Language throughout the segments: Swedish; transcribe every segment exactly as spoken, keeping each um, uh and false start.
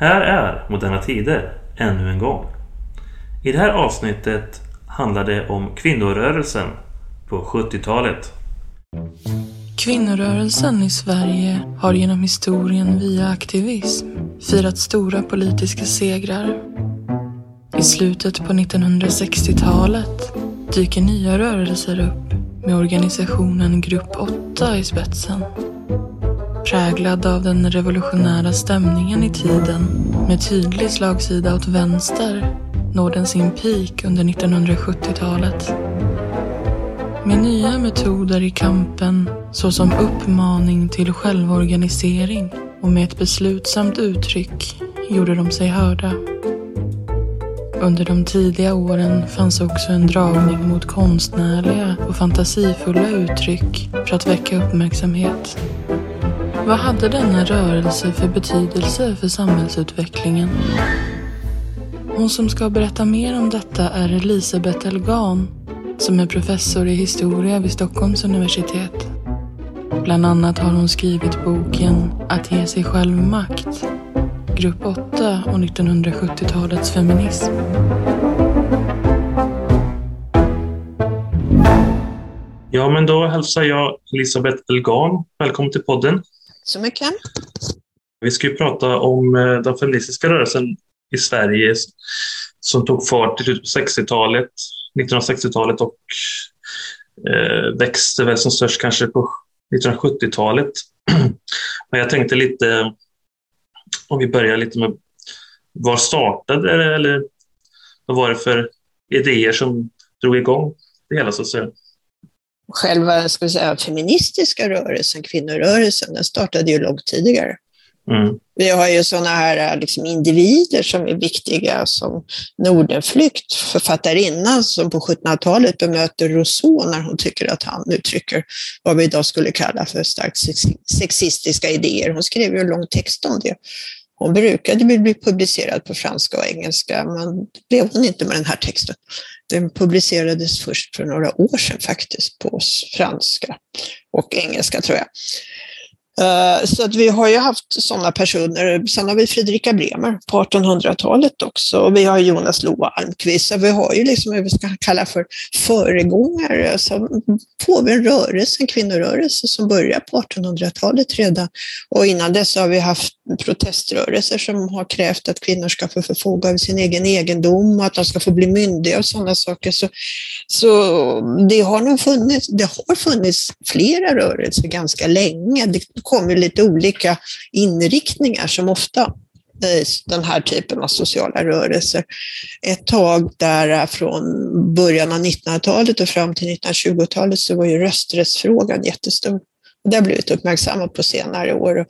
Här är Moderna Tider ännu en gång. I det här avsnittet handlar det om kvinnorörelsen på sjuttiotalet. Kvinnorörelsen i Sverige har genom historien via aktivism firat stora politiska segrar. I slutet på nittonhundrasextiotalet dyker nya rörelser upp med organisationen Grupp åtta i spetsen. Präglad av den revolutionära stämningen i tiden med tydlig slagsida åt vänster når den sin peak under nittonhundrasjuttiotalet. Med nya metoder i kampen såsom uppmaning till självorganisering och med ett beslutsamt uttryck gjorde de sig hörda. Under de tidiga åren fanns också en dragning mot konstnärliga och fantasifulla uttryck för att väcka uppmärksamhet. Vad hade denna rörelse för betydelse för samhällsutvecklingen? Hon som ska berätta mer om detta är Elisabeth Elgán, som är professor i historia vid Stockholms universitet. Bland annat har hon skrivit boken Att ge sig själv makt: Grupp åtta och nittonhundrasjuttiotalets feminism. Ja, men då hälsar jag Elisabeth Elgán välkommen till podden. Så mycket. Vi ska ju prata om den feministiska rörelsen i Sverige som tog fart i slutet på sextiotalet, nittonhundrasextiotalet och eh, växte väl som störst kanske på nittonhundrasjuttiotalet. Men jag tänkte lite, om vi börjar lite med var startade det, eller vad var det för idéer som drog igång det hela så att säga? Själva, ska vi säga, feministiska rörelsen, kvinnorörelsen, den startade ju långt tidigare. Mm. Vi har ju sådana här liksom, individer som är viktiga som Nordenflykt, författarinnan som på sjuttonhundratalet bemöter Rousseau när hon tycker att han uttrycker vad vi idag skulle kalla för starkt sexistiska idéer. Hon skrev ju en lång text om det. Hon brukade bli publicerad på franska och engelska, men det blev hon inte med den här texten. Den publicerades först för några år sedan faktiskt på franska och engelska tror jag. Så att vi har ju haft sådana personer. Sen har vi Fredrika Bremer på artonhundratalet också. Och vi har Jonas Loa Almqvist. Vi har ju liksom vad vi ska kalla för föregångare. Så får vi en rörelse, en kvinnorörelse som börjar på artonhundratalet redan. Och innan dess har vi haft proteströrelser som har krävt att kvinnor ska få förfoga över sin egen egendom och att de ska få bli myndiga och sådana saker. Så, så det har nog funnits, det har funnits flera rörelser ganska länge. Det kommer lite olika inriktningar som ofta i den här typen av sociala rörelser. Ett tag där från början av nittonhundratalet och fram till nittonhundratjugotalet så var ju rösträttsfrågan jättestor. Det har blivit uppmärksammat på senare år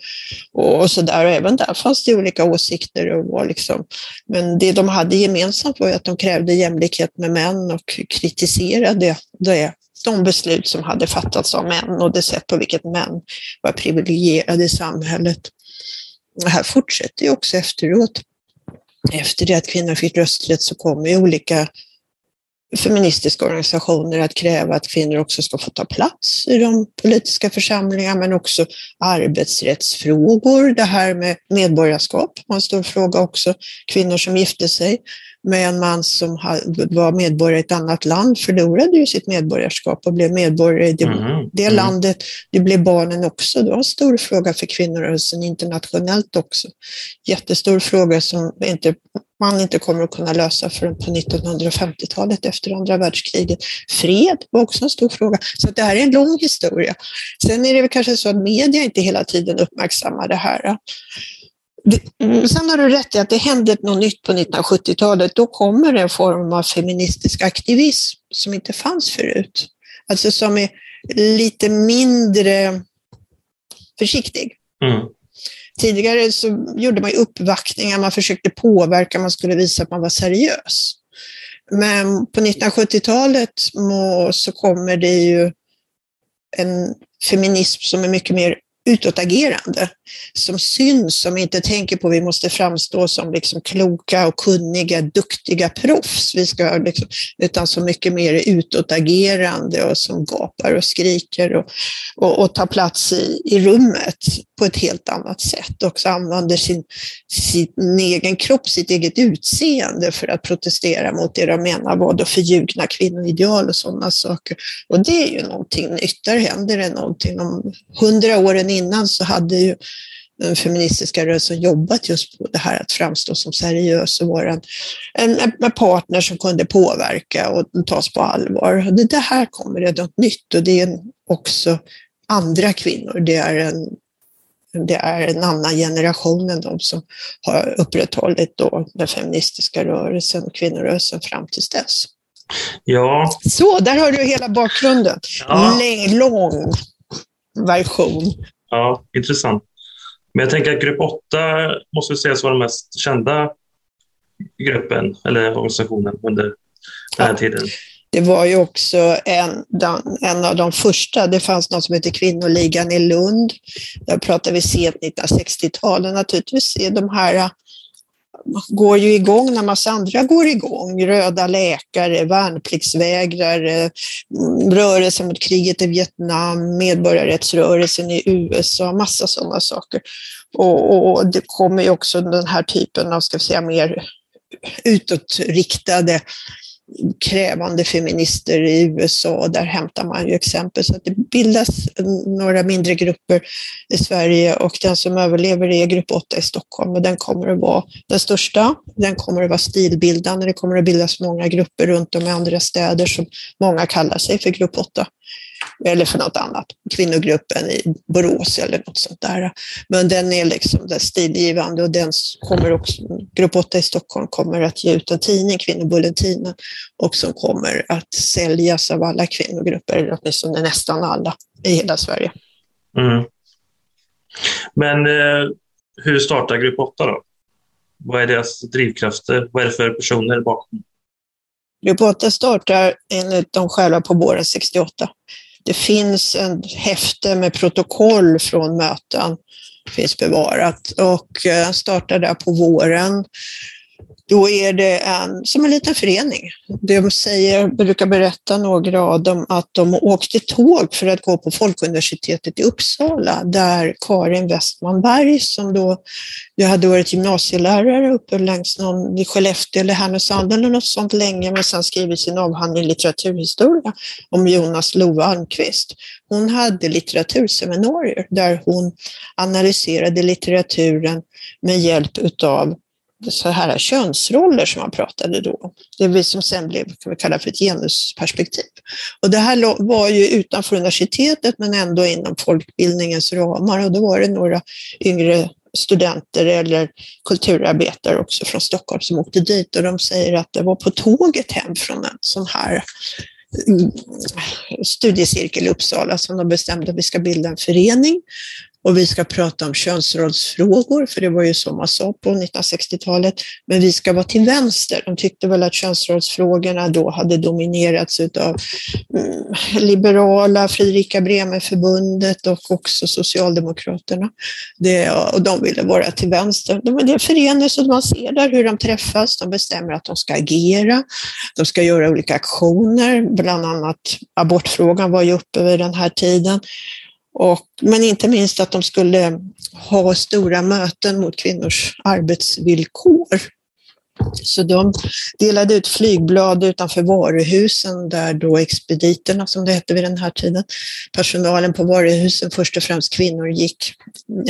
och, och så där. Och även där fanns det olika åsikter. Och var liksom, men det de hade gemensamt var ju att de krävde jämlikhet med män och kritiserade det, de beslut som hade fattats av män och det sätt på vilket män var privilegierade i samhället. Det här fortsätter ju också efteråt. Efter det att kvinnor fick rösträtt så kommer ju olika feministiska organisationer att kräva att kvinnor också ska få ta plats i de politiska församlingarna, men också arbetsrättsfrågor. Det här med medborgarskap var en stor fråga också. Kvinnor som gifte sig med en man som var medborgare i ett annat land förlorade ju sitt medborgarskap och blev medborgare i det, mm. det landet. Det blev barnen också. Det var en stor fråga för kvinnorörelsen internationellt också. Jättestor fråga som inte, man inte kommer att kunna lösa förrän på nittonhundrafemtiotalet efter andra världskriget. Fred var också en stor fråga. Så det här är en lång historia. Sen är det väl kanske så att media inte hela tiden uppmärksammar det här. Sen har du rätt i att det hände något nytt på nittonhundrasjuttiotalet. Då kommer en form av feministisk aktivism som inte fanns förut. Alltså som är lite mindre försiktig. Mm. Tidigare så gjorde man uppvaktningar, man försökte påverka, man skulle visa att man var seriös. Men på nittonhundrasjuttiotalet så kommer det ju en feminism som är mycket mer utåtagerande, som syns, som inte tänker på vi måste framstå som liksom kloka och kunniga, duktiga proffs, vi ska liksom, utan så mycket mer utåtagerande och som gapar och skriker och, och, och tar plats i, i rummet. på ett helt annat sätt. Också använder sin, sin egen kropp, sitt eget utseende för att protestera mot det de menar var då förljugna kvinnoideal och sådana saker. Och det är ju någonting nytt. Där händer det någonting. Om hundra åren innan så hade ju den feministiska rörelsen jobbat just på det här att framstå som seriös och vara en, en, en partner som kunde påverka och tas på allvar. Och det, det här kommer det något nytt, och det är också andra kvinnor. Det är en, det är en annan generation än de som har upprätthållit då den feministiska rörelsen och kvinnorörelsen fram till dess. Ja. Så, där har du hela bakgrunden. Ja. Läng, lång version. Ja, intressant. Men jag tänker att grupp åtta måste ses vara den mest kända gruppen eller organisationen under den här tiden. Det var ju också en, en av de första. Det fanns något som heter Kvinnoligan i Lund. Där pratar vi sent nittonhundrasextiotalet naturligtvis. De här går ju igång när massa andra går igång. Röda läkare, värnpliktsvägrare, rörelsen mot kriget i Vietnam, medborgarrättsrörelsen i U S A, massa sådana saker. Och, och det kommer ju också den här typen av, ska vi säga, mer utåtriktade krävande feminister i U S A, där hämtar man ju exempel. Så att det bildas några mindre grupper i Sverige, och den som överlever är grupp åtta i Stockholm, och den kommer att vara den största. Den kommer att vara stilbildande. Det kommer att bildas många grupper runt om i andra städer som många kallar sig för grupp åtta eller för något annat. Kvinnogruppen i Borås eller något sånt där. Men den är liksom den stilgivande, och den kommer också, grupp åtta i Stockholm kommer att ge ut en tidning, Kvinnobulletinen, och som kommer att säljas av alla kvinnogrupper, eller åtminstone nästan alla i hela Sverige. Mm. Men eh, hur startar grupp åtta då? Vad är deras drivkrafter? Vad är det för personer bakom? Grupp åtta startar enligt de själva på våren sextioåtta. Det finns en häfte med protokoll från möten, finns bevarat, och startar där på våren. Då är det en, som en liten förening. De säger, brukar berätta några av dem att de åkte tåg för att gå på Folkuniversitetet i Uppsala, där Karin Westmanberg, som då jag hade varit gymnasielärare uppe längs någon i Skellefteå eller Härnösand eller något sånt länge, men sen skrivit sin avhandling i litteraturhistoria om Jonas Loa Almqvist. Hon hade litteraturseminarier där hon analyserade litteraturen med hjälp utav så här könsroller som man pratade då. Det vi som sen blev, kan vi kalla för ett genusperspektiv. Och det här var ju utanför universitetet, men ändå inom folkbildningens ramar, och då var det några yngre studenter eller kulturarbetare också från Stockholm som åkte dit, och de säger att det var på tåget hem från en sån här studiecirkel i Uppsala som de bestämde att vi ska bilda en förening. Och vi ska prata om könsrollsfrågor, för det var ju som man sa på nittonhundrasextiotalet. Men vi ska vara till vänster. De tyckte väl att könsrollsfrågorna då hade dominerats av mm, liberala, Fredrika Bremer-förbundet och också Socialdemokraterna. Det, och de ville vara till vänster. De, det är föreningar som man ser där hur de träffas. De bestämmer att de ska agera. De ska göra olika aktioner. Bland annat abortfrågan var ju uppe vid den här tiden. Och, men inte minst att de skulle ha stora möten mot kvinnors arbetsvillkor. Så de delade ut flygblad utanför varuhusen, där då expediterna, som det hette vid den här tiden, personalen på varuhusen, först och främst kvinnor, gick,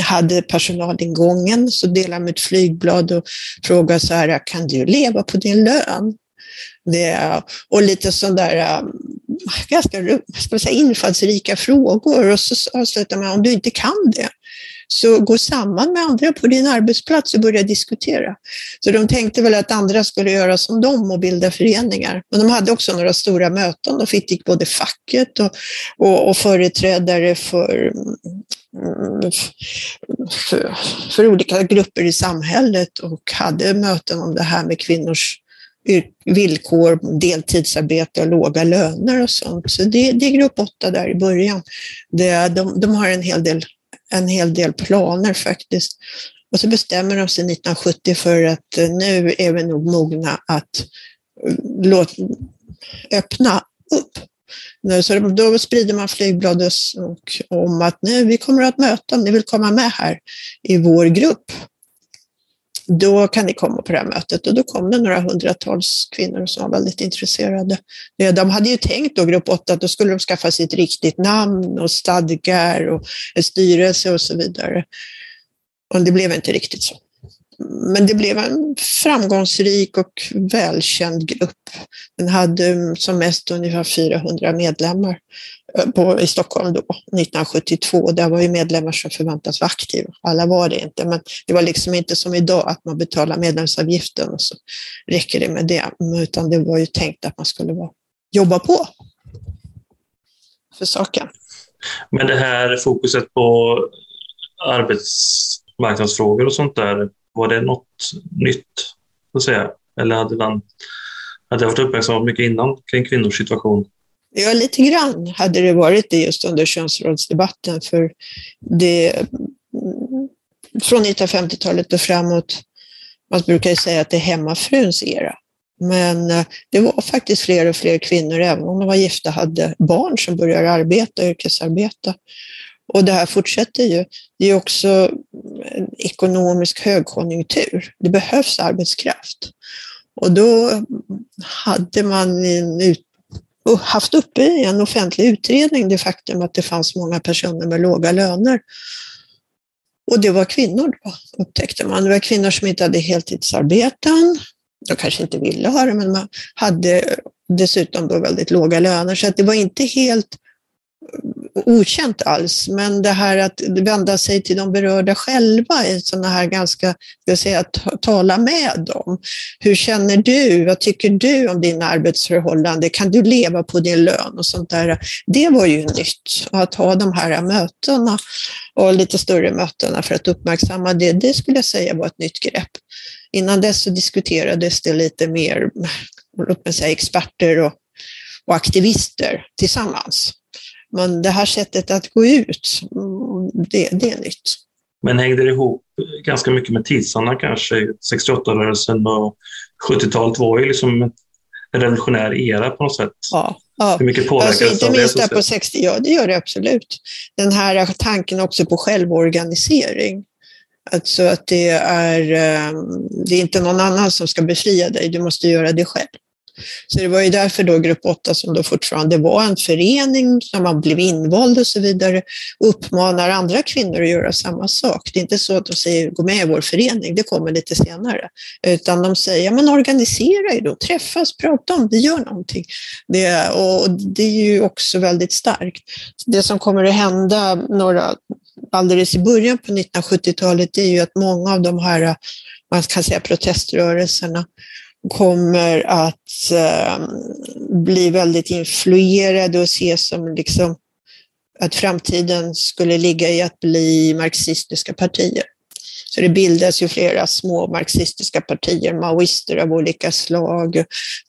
hade personalingången, så delade de ut flygblad och frågade så här: kan du leva på din lön? Det, och lite sån där ganska ska säga, infallsrika frågor. Och så avslutar man: om du inte kan det, så gå samman med andra på din arbetsplats och börja diskutera. Så de tänkte väl att andra skulle göra som dem och bilda föreningar. Men de hade också några stora möten. De fick både facket och, och, och företrädare för, för, för olika grupper i samhället, och hade möten om det här med kvinnors villkor, deltidsarbete och låga löner och sånt. Så det, det är grupp åtta där i början. Det, de, de har en hel, del, en hel del planer faktiskt. Och så bestämmer de sig nittonhundrasjuttio för att nu är vi nog mogna att låt, öppna upp Så då sprider man flygblad och om att nu vi kommer att möta, om ni vill komma med här i vår grupp, då kan ni komma på det här mötet. Och då kom det några hundratals kvinnor som var väldigt intresserade. De hade ju tänkt då, grupp åtta, att då skulle de skaffa sitt riktigt namn och stadgar och en styrelse och så vidare. Och det blev inte riktigt så. Men det blev en framgångsrik och välkänd grupp. Den hade som mest ungefär fyrahundra medlemmar på, i Stockholm då, nittonhundrasjuttiotvå. Där var ju medlemmar som förväntas vara aktiva. Alla var det inte, men det var liksom inte som idag att man betalar medlemsavgiften och så räcker det med det. Utan det var ju tänkt att man skulle vara, jobba på för saken. Men det här fokuset på arbetsmarknadsfrågor och sånt där, var det något nytt att säga? Eller hade den, hade jag varit uppmärksamma mycket innan kring kvinnors situation? Ja, lite grann hade det varit det just under könsrollsdebatten, för det från nittonhundrafemtiotalet och framåt, man brukar ju säga att det är hemmafruns era. Men det var faktiskt fler och fler kvinnor, även om de var gifta, hade barn som började arbeta, yrkesarbeta. Och det här fortsätter ju. Det är också en ekonomisk högkonjunktur. Det behövs arbetskraft. Och då hade man ut, haft uppe i en offentlig utredning det faktum att det fanns många personer med låga löner. Och det var kvinnor då, upptäckte man. Det var kvinnor som inte hade heltidsarbeten. De kanske inte ville ha det, men man hade dessutom då väldigt låga löner. Så att det var inte helt okänt alls, men det här att vända sig till de berörda själva i sådana här ganska, jag säga, att tala med dem. Hur känner du? Vad tycker du om dina arbetsförhållanden? Kan du leva på din lön och sånt där? Det var ju nytt, att ha de här mötena och lite större mötena för att uppmärksamma det. Det skulle jag säga var ett nytt grepp. Innan dess så diskuterades det lite mer, låt mig säga, experter och, och aktivister tillsammans. Men det här sättet att gå ut, det, det är nytt. Men hängde det ihop ganska mycket med tidsarna kanske? sextioåtta-rörelsen och sjuttiotalet var ju liksom en revolutionär era på något sätt. Ja, ja. Hur mycket påverkades alltså, inte minst av det? På sextio, ja, det gör det absolut. Den här tanken också på självorganisering. Alltså att det är, det är inte någon annan som ska befria dig, du måste göra det själv. Så det var ju därför då grupp åtta, som då fortfarande var en förening som man blev invald och så vidare, uppmanar andra kvinnor att göra samma sak. Det är inte så att de säger gå med i vår förening, det kommer lite senare. Utan de säger, men organisera er då, träffas, prata om det, gör någonting. Det, och det är ju också väldigt starkt. Det som kommer att hända några, alldeles i början på nittonhundrasjuttiotalet, är ju att många av de här, man kan säga, proteströrelserna kommer att eh, bli väldigt influerade och ses som liksom att framtiden skulle ligga i att bli marxistiska partier. Så det bildas ju flera små marxistiska partier, maoister av olika slag,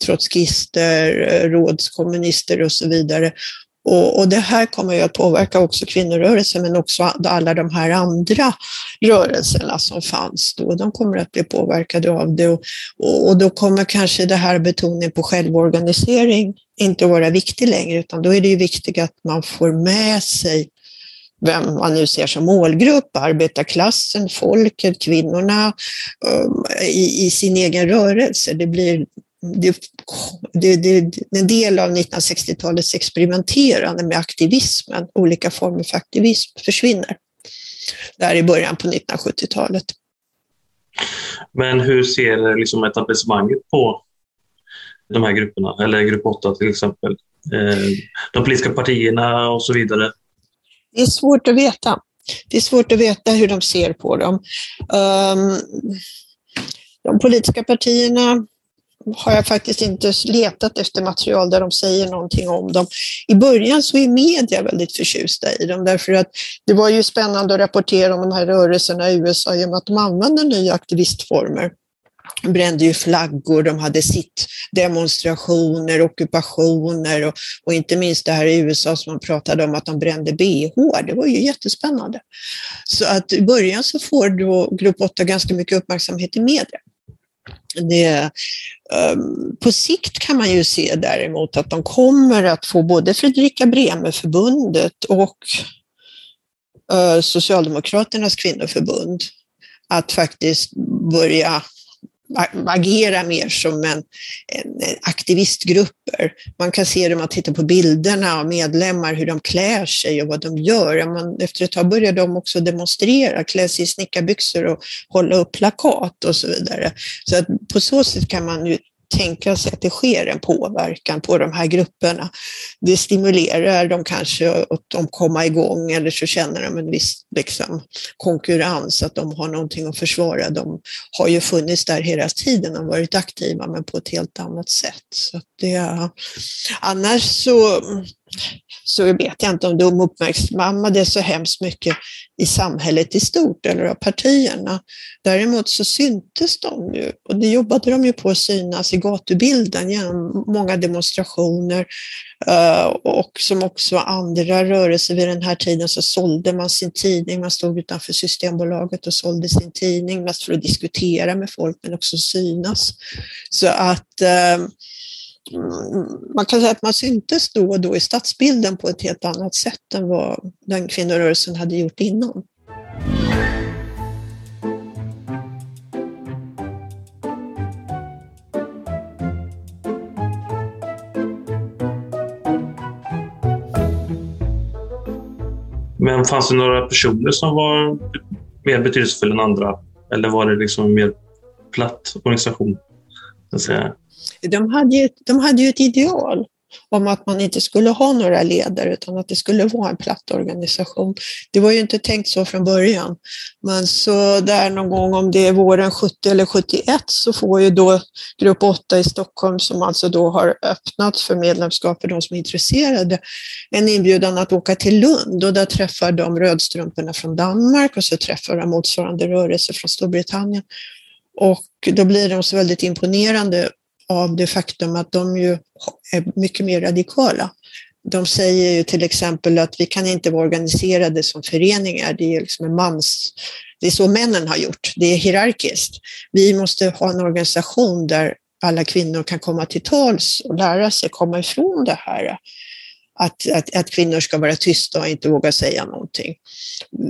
trotskister, rådskommunister och så vidare. Och, och det här kommer ju att påverka också kvinnorörelsen, men också alla de här andra rörelserna som fanns då. De kommer att bli påverkade av det, och, och, och då kommer kanske det här betoningen på självorganisering inte att vara viktig längre, utan då är det ju viktigt att man får med sig vem man nu ser som målgrupp, arbetarklassen, folket, kvinnorna i, i sin egen rörelse. Det blir Det, det, det, en del av nittonhundrasextiotalets experimenterande med aktivismen, olika former för aktivism, försvinner där i början på nittonhundrasjuttiotalet. Men hur ser liksom etablissemanget på de här grupperna, eller grupp åtta till exempel, de politiska partierna och så vidare? Det är svårt att veta. Det är svårt att veta hur de ser på dem. De politiska partierna har jag faktiskt inte letat efter material där de säger någonting om dem. I början så är media väldigt förtjusta i dem, därför att det var ju spännande att rapportera om de här rörelserna i U S A genom att de använde nya aktivistformer. De brände ju flaggor, de hade sitt demonstrationer, ockupationer och, och inte minst det här i U S A som man pratade om att de brände B H. Det var ju jättespännande. Så att i början så får då grupp åtta ganska mycket uppmärksamhet i media. det, um, på sikt kan man ju se däremot att de kommer att få både Fredrika Bremer-förbundet och uh, Socialdemokraternas kvinnoförbund att faktiskt börja agera mer som en, en aktivistgrupper. Man kan se det om man tittar på bilderna av medlemmar, hur de klär sig och vad de gör. Man, efter ett tag börjar de också demonstrera, klä sig i snickarbyxor och hålla upp plakat och så vidare. Så att på så sätt kan man ju tänka sig att det sker en påverkan på de här grupperna. Det stimulerar dem kanske att de kommer igång, eller så känner de en viss liksom, konkurrens, att de har någonting att försvara. De har ju funnits där hela tiden och varit aktiva, men på ett helt annat sätt. Så det, annars så, så vet jag inte om de uppmärksammade så hemskt mycket i samhället i stort eller av partierna. Däremot så syntes de ju, och det jobbade de ju på att synas i gatubilden genom många demonstrationer, och som också andra rörelser vid den här tiden så sålde man sin tidning, man stod utanför Systembolaget och sålde sin tidning mest för att diskutera med folk men också synas. Så att man kan säga att man syntes då och då i stadsbilden på ett helt annat sätt än vad den kvinnorörelsen hade gjort innan. Men fanns det några personer som var mer betydelsefulla än andra? Eller var det liksom en mer platt organisation? Så att säga. De hade ju, de hade ju ett ideal om att man inte skulle ha några ledare utan att det skulle vara en platt organisation. Det var ju inte tänkt så från början. Men så där någon gång, om det är våren sjuttio eller sjuttioett, så får ju då Grupp åtta i Stockholm, som alltså då har öppnat för medlemskap för de som är intresserade, en inbjudan att åka till Lund, och där träffar de rödstrumporna från Danmark och så träffar de motsvarande rörelser från Storbritannien. Och då blir de så väldigt imponerande av det faktum att de ju är mycket mer radikala. De säger ju till exempel att vi kan inte vara organiserade som föreningar, det är liksom en mans, det är så männen har gjort, det är hierarkiskt. Vi måste ha en organisation där alla kvinnor kan komma till tals och lära sig komma ifrån det här. Att, att, att kvinnor ska vara tysta och inte våga säga någonting.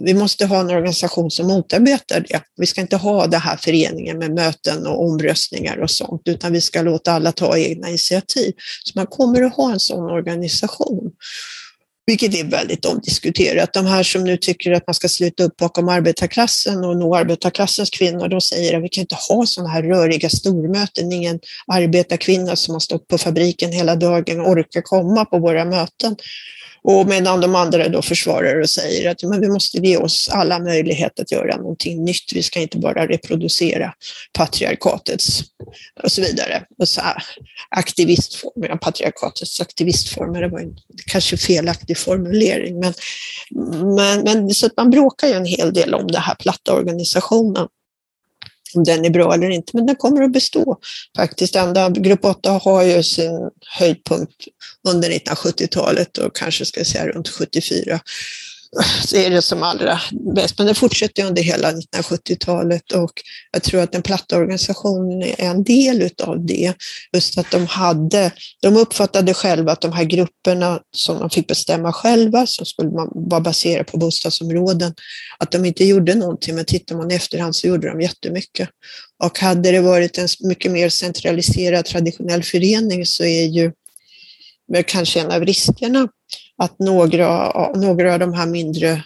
Vi måste ha en organisation som motarbetar det. Vi ska inte ha det här föreningen med möten och omröstningar och sånt, utan vi ska låta alla ta egna initiativ. Så man kommer att ha en sån organisation. Vilket är väldigt omdiskuterat. De här som nu tycker att man ska sluta upp bakom arbetarklassen och nå arbetarklassens kvinnor, de säger att vi kan inte ha sådana här röriga stormöten. Ingen arbetarkvinna som har stått på fabriken hela dagen och orkar komma på våra möten. Och medan de andra då försvarar och säger att men vi måste ge oss alla möjlighet att göra någonting nytt. Vi ska inte bara reproducera patriarkatets och så vidare. Och så här, aktivistformer, patriarkatets aktivistformer, det var en kanske felaktig formulering. Men, men, men, så att man bråkar ju en hel del om den här platta organisationen. Om den är bra eller inte, men den kommer att bestå faktiskt. Ända, Grupp åtta har ju sin höjdpunkt under nittonhundrasjuttiotalet och kanske ska jag säga runt sjuttiofyra så är det som allra bäst. Men det fortsätter under hela nittonhundrasjuttiotalet, och jag tror att den platta organisationen är en del av det. Just att de hade, de uppfattade själva att de här grupperna som de fick bestämma själva, som skulle vara baserade på bostadsområden, att de inte gjorde någonting, men tittar man i efterhand så gjorde de jättemycket. Och hade det varit en mycket mer centraliserad traditionell förening så är ju kanske en av riskerna att några, några av de här mindre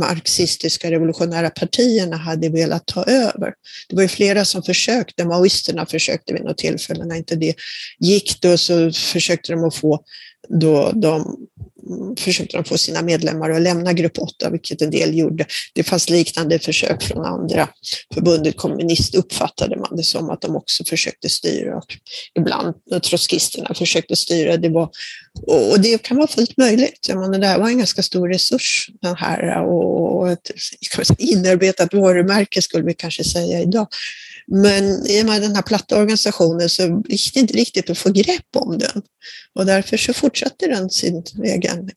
marxistiska revolutionära partierna hade velat ta över. Det var ju flera som försökte, maoisterna försökte vid något tillfälle, när inte det gick då så försökte de att få, då de, försökte de få sina medlemmar att lämna Grupp åtta, vilket en del gjorde. Det fanns liknande försök från andra. Förbundet kommunist uppfattade man det som att de också försökte styra. Ibland trotskisterna försökte styra. Det var, och det kan vara fullt möjligt. Jag menar, det här var en ganska stor resurs, den här, och ett inarbetat varumärke skulle vi kanske säga idag. Men i och med den här platta organisationen så gick det inte riktigt att få grepp om den. Och därför så fortsatte den sin egen,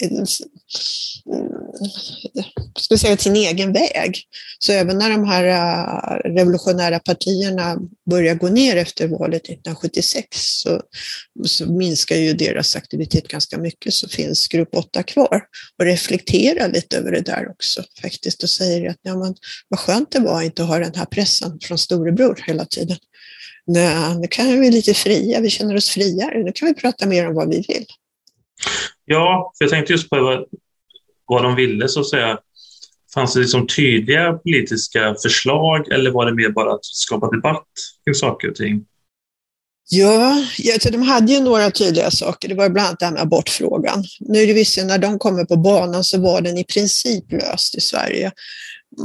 ska säga, sin egen väg. Så även när de här revolutionära partierna började gå ner efter valet nittonhundrasjuttiosex så, så minskar ju deras aktivitet ganska mycket, så finns grupp åtta kvar och reflekterar lite över det där också faktiskt och säger att ja, men, vad skönt det var inte att ha den här pressen från storebror hela tiden. Nej, nu kan vi lite fria, vi känner oss friare, nu kan vi prata mer om vad vi vill. Ja, för jag tänkte just på vad, vad de ville så att säga. Fanns det liksom tydliga politiska förslag eller var det mer bara att skapa debatt kring saker och ting? Ja, alltså de hade ju några tydliga saker. Det var bland annat det här med abortfrågan. Nu är det visst, när de kommer på banan så var den i princip löst i Sverige.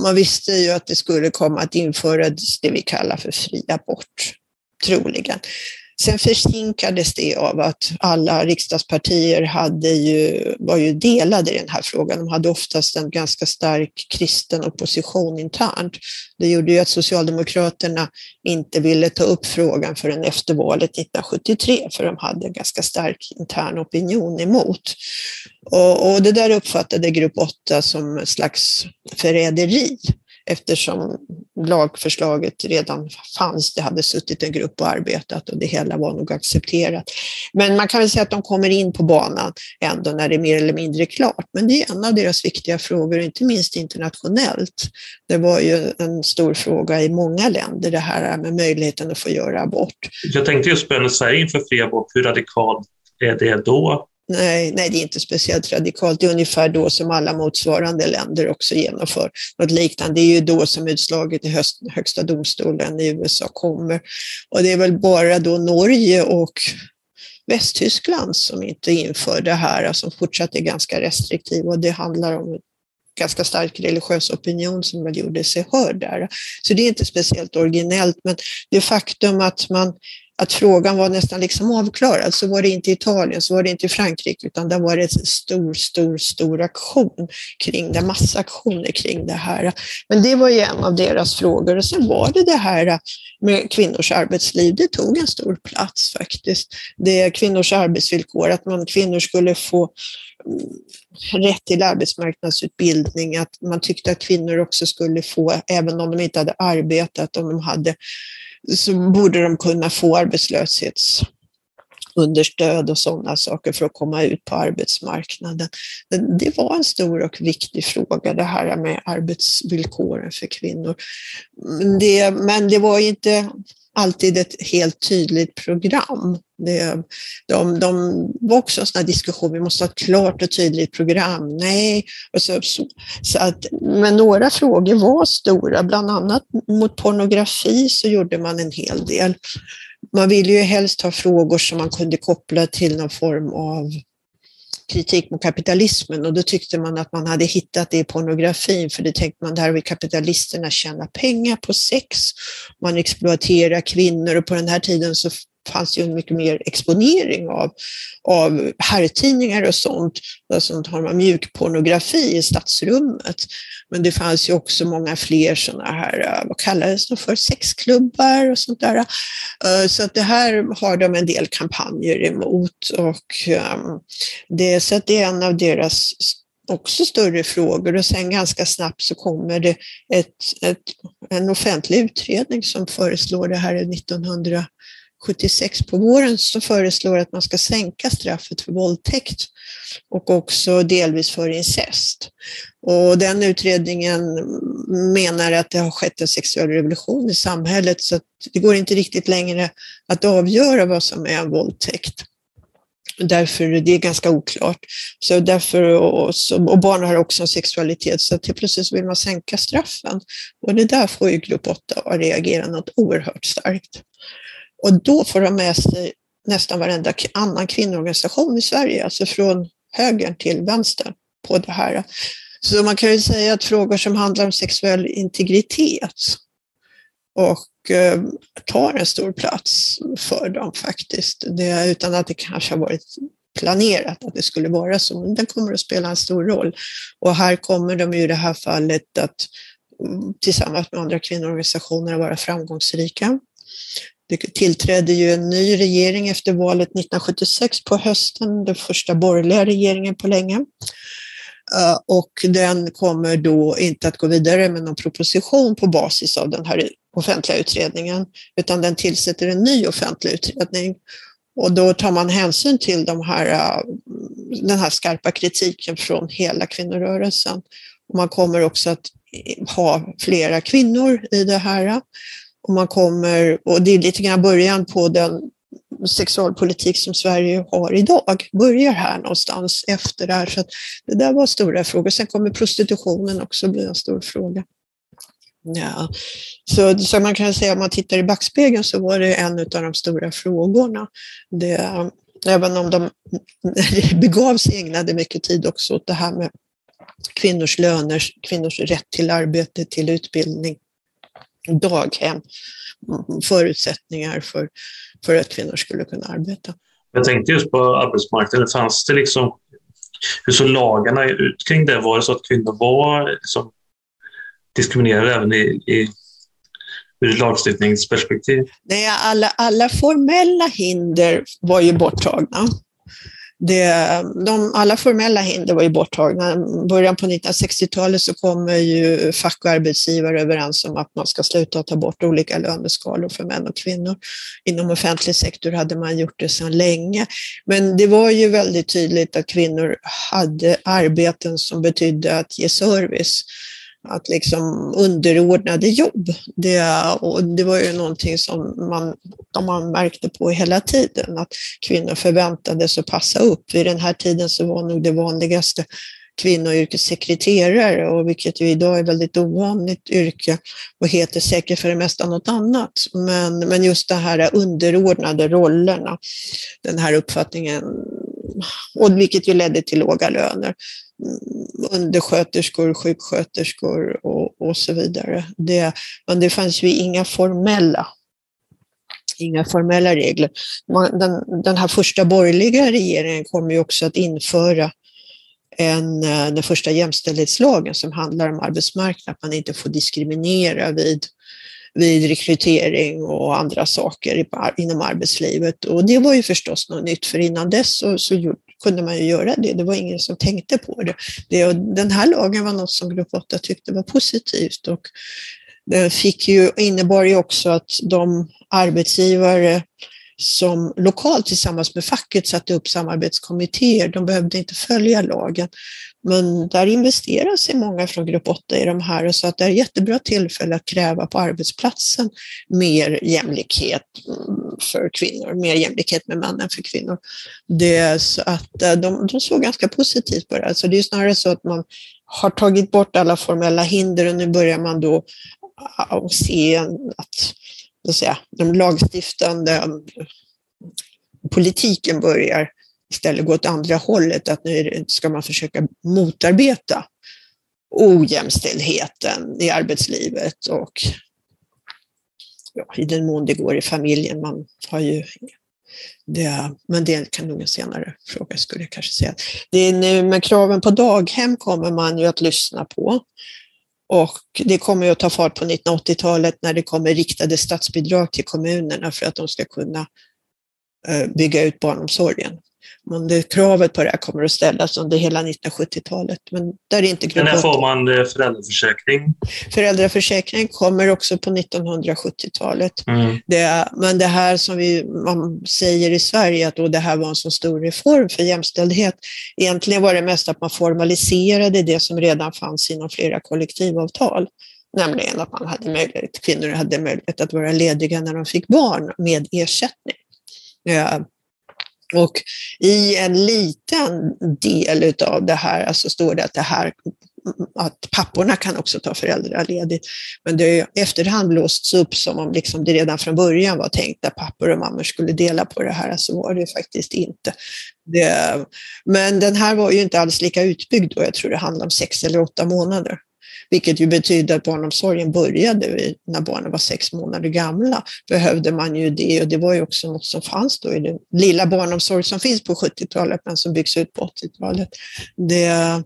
Man visste ju att det skulle komma att införas det vi kallar för fri abort, troligen. Sen försinkades det av att alla riksdagspartier hade ju, var ju delade i den här frågan. De hade oftast en ganska stark kristen opposition internt. Det gjorde ju att Socialdemokraterna inte ville ta upp frågan förrän efter valet nittonhundrasjuttiotre, för de hade en ganska stark intern opinion emot. Och, och det där uppfattade grupp åtta som en slags förräderi. Eftersom lagförslaget redan fanns, det hade suttit en grupp och arbetat och det hela var nog accepterat. Men man kan väl säga att de kommer in på banan ändå när det är mer eller mindre klart. Men det är en av deras viktiga frågor, inte minst internationellt. Det var ju en stor fråga i många länder, det här med möjligheten att få göra abort. Jag tänkte just börja säga inför fri abort, hur radikalt är det då? Nej, nej, det är inte speciellt radikalt. Det är ungefär då som alla motsvarande länder också genomför något liknande. Det är ju då som utslaget i höst, högsta domstolen i U S A kommer. Och det är väl bara då Norge och Västtyskland som inte inför det här, alltså fortsatt är ganska restriktiva, och det handlar om ganska stark religiös opinion som man gjorde sig hörd där. Så det är inte speciellt originellt, men det faktum att man att frågan var nästan liksom avklarad, så var det inte i Italien, så var det inte i Frankrike, utan det var en stor, stor, stor aktion kring det, massa aktioner kring det här. Men det var ju en av deras frågor, och sen var det det här med kvinnors arbetsliv, det tog en stor plats faktiskt. Det är kvinnors arbetsvillkor, att man, kvinnor skulle få rätt till arbetsmarknadsutbildning, att man tyckte att kvinnor också skulle få, även om de inte hade arbetat, om de hade, så borde de kunna få arbetslöshetsunderstöd och sådana saker för att komma ut på arbetsmarknaden. Det var en stor och viktig fråga, det här med arbetsvillkoren för kvinnor. Det, men det var inte alltid ett helt tydligt program. Det, de, de var också en sån här diskussion, vi måste ha ett klart och tydligt program, nej. Och så, så, så att, men några frågor var stora, bland annat mot pornografi så gjorde man en hel del. Man ville ju helst ha frågor som man kunde koppla till någon form av kritik mot kapitalismen, och då tyckte man att man hade hittat det i pornografin, för det tänkte man, där vill kapitalisterna tjäna pengar på sex, man exploaterar kvinnor, och på den här tiden så fanns ju mycket mer exponering av, av herrtidningar och sånt. Sånt har man mjukpornografi i stadsrummet. Men det fanns ju också många fler sådana här, vad kallades de för, sexklubbar och sånt där. Så att det här har de en del kampanjer emot, och det, så att det är en av deras också större frågor. Och sen ganska snabbt så kommer det ett, ett, en offentlig utredning som föreslår det här nittonhundrasjuttiosex på våren, som föreslår att man ska sänka straffet för våldtäkt och också delvis för incest. Och den utredningen menar att det har skett en sexuell revolution i samhället, så att det går inte riktigt längre att avgöra vad som är en våldtäkt. Därför det är ganska oklart. Så därför, och, och barn har också en sexualitet, så till precis vill man sänka straffen. Och det där får ju grupp åtta att reagera något oerhört starkt. Och då får de med sig nästan varenda annan kvinnoorganisation i Sverige, alltså från höger till vänster på det här. Så man kan ju säga att frågor som handlar om sexuell integritet och eh, tar en stor plats för dem faktiskt. Det, utan att det kanske har varit planerat att det skulle vara så, men den kommer att spela en stor roll. Och här kommer de ju i det här fallet att tillsammans med andra kvinnoorganisationer att vara framgångsrika. Det tillträdde ju en ny regering efter valet nittonhundrasjuttiosex på hösten, den första borgerliga regeringen på länge. Och den kommer då inte att gå vidare med någon proposition på basis av den här offentliga utredningen, utan den tillsätter en ny offentlig utredning. Och då tar man hänsyn till de här, den här skarpa kritiken från hela kvinnorörelsen. Och man kommer också att ha flera kvinnor i det här. Och, man kommer, och det är lite grann början på den sexualpolitik som Sverige har idag. Börjar här någonstans efter det här. Så att det där var stora frågor. Sen kommer prostitutionen också bli en stor fråga. Ja. Så, så man kan säga, om man tittar i backspegeln så var det en av de stora frågorna. Det, även om de begavs ägnade mycket tid också åt det här med kvinnors löner, kvinnors rätt till arbete, till utbildning, daghem, förutsättningar för, för att kvinnor skulle kunna arbeta. Jag tänkte just på arbetsmarknaden. Fanns det liksom, hur så lagarna ut kring det? Var det så att kvinnor var liksom diskriminerade även i, i, i lagstiftningsperspektiv? Nej, alla, alla formella hinder var ju borttagna. Det, de, alla formella hinder var ju borttagna. Början på nittonhundrasextiotalet så kommer ju fack och arbetsgivare överens om att man ska sluta att ta bort olika löneskalor för män och kvinnor. Inom offentlig sektor hade man gjort det sedan länge. Men det var ju väldigt tydligt att kvinnor hade arbeten som betydde att ge service. Att liksom underordnade jobb. Det, och det var ju någonting som man, som man märkte på hela tiden. Att kvinnor förväntades att passa upp. Vid den här tiden så var nog det vanligaste kvinnoyrkessekreterare, och vilket ju idag är väldigt ovanligt yrke och heter säkert för det mesta något annat. Men, men just de här underordnade rollerna, den här uppfattningen, och vilket ju ledde till låga löner. Undersköterskor, sjuksköterskor och, och så vidare. Det, men det fanns ju inga formella, inga formella regler. Man, den, den här första borgerliga regeringen kom ju också att införa en, den första jämställdhetslagen som handlar om arbetsmarknaden. Att man inte får diskriminera vid, vid rekrytering och andra saker inom arbetslivet. Och det var ju förstås något nytt, för innan dess så, så gjorde kunde man ju göra det. Det var ingen som tänkte på det. det och den här lagen var något som Grupp åtta tyckte var positivt, och den fick ju, innebar ju också att de arbetsgivare som lokalt tillsammans med facket satte upp samarbetskommittéer, de behövde inte följa lagen. Men där investerar sig många från Grupp åtta i de här, och så att det är ett jättebra tillfälle att kräva på arbetsplatsen mer jämlikhet för kvinnor, mer jämlikhet med männen för kvinnor. Det, så att de, de såg ganska positivt på det. Alltså det är snarare så att man har tagit bort alla formella hinder, och nu börjar man då se att, att säga, de lagstiftande politiken börjar istället gå åt andra hållet, att nu ska man försöka motarbeta ojämställdheten i arbetslivet och ja, i den mån det går i familjen. Man har ju det, men det kan nog en senare fråga, skulle jag kanske säga. Det är nu med kraven på daghem kommer man ju att lyssna på. Och det kommer ju att ta fart på nittonhundraåttiotalet när det kommer riktade statsbidrag till kommunerna för att de ska kunna bygga ut barnomsorgen. Men det kravet på det här kommer att ställas under hela nittonhundrasjuttiotalet. Men där är inte grupp. När får man föräldraförsäkring? Föräldraförsäkring kommer också på nittonhundrasjuttiotalet. Mm. Det, men det här som vi, man säger i Sverige att då det här var en så stor reform för jämställdhet. Egentligen var det mest att man formaliserade det som redan fanns inom flera kollektivavtal. Nämligen att man hade möjlighet, kvinnor hade möjlighet att vara lediga när de fick barn med ersättning. Ja. Och i en liten del av det här så alltså står det att, det här, att papporna kan också ta föräldraledigt. Men det är efterhand låsts upp som om liksom det redan från början var tänkt att pappor och mammor skulle dela på det här. Så alltså var det faktiskt inte. Det, men den här var ju inte alls lika utbyggd då. Jag tror det handlar om sex eller åtta månader. Vilket ju betyder att barnomsorgen började när barnen var sex månader gamla. Behövde man ju det, och det var ju också något som fanns då i den lilla barnomsorg som finns på sjuttiotalet men som byggs ut på åttiotalet. Det,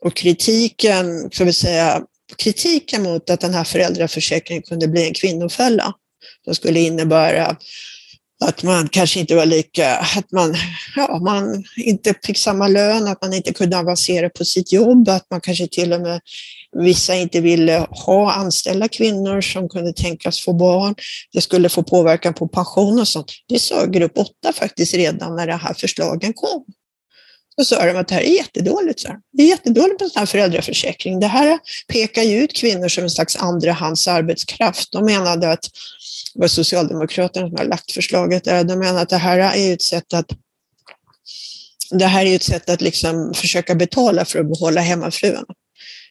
och kritiken, ska vi säga, kritiken mot att den här föräldraförsäkringen kunde bli en kvinnofälla. Det skulle innebära att man kanske inte var lika, att man, ja, man inte fick samma lön, att man inte kunde avancera på sitt jobb, att man kanske till och med vissa inte ville ha anställda kvinnor som kunde tänkas få barn. Det skulle få påverkan på pension och sånt. Det sa grupp åtta faktiskt redan när de här förslagen kom. Då sa de att det här är jättedåligt. Så. Det är jättedåligt på en sån här föräldraförsäkring. Det här pekar ju ut kvinnor som en slags andrahands arbetskraft. De menade att det var Socialdemokraterna som har lagt förslaget. De menar att det här är ett sätt att, det här är ett sätt att liksom försöka betala för att behålla hemmafruarna.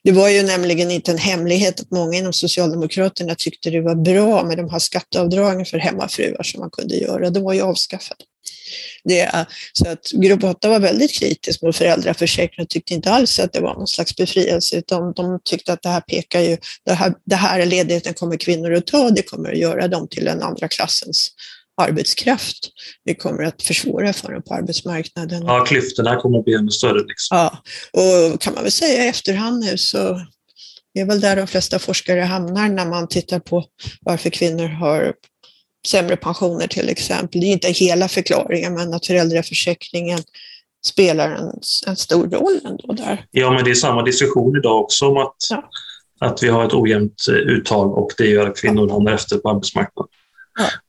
Det var ju nämligen inte en hemlighet att många inom Socialdemokraterna tyckte det var bra med de här skatteavdragen för hemmafruar som man kunde göra. Det var ju avskaffat. Det, så att grupp åtta var väldigt kritisk mot föräldraförsäkringen och tyckte inte alls att det var någon slags befrielse, utan de tyckte att det här pekar ju, det här, det här ledigheten kommer kvinnor att ta, det kommer att göra dem till en andra klassens arbetskraft. Det kommer att försvåra för dem på arbetsmarknaden. Ja, klyftorna kommer att bli ännu större. Liksom. Ja, och kan man väl säga i efterhand nu så det är väl där de flesta forskare hamnar när man tittar på varför kvinnor har sämre pensioner till exempel. Det är inte hela förklaringen, men att föräldraförsäkringen spelar en, en stor roll ändå där. Ja, men det är samma diskussion idag också om att, ja. att vi har ett ojämnt uttag och det gör att kvinnor hamnar ja. efter på arbetsmarknaden.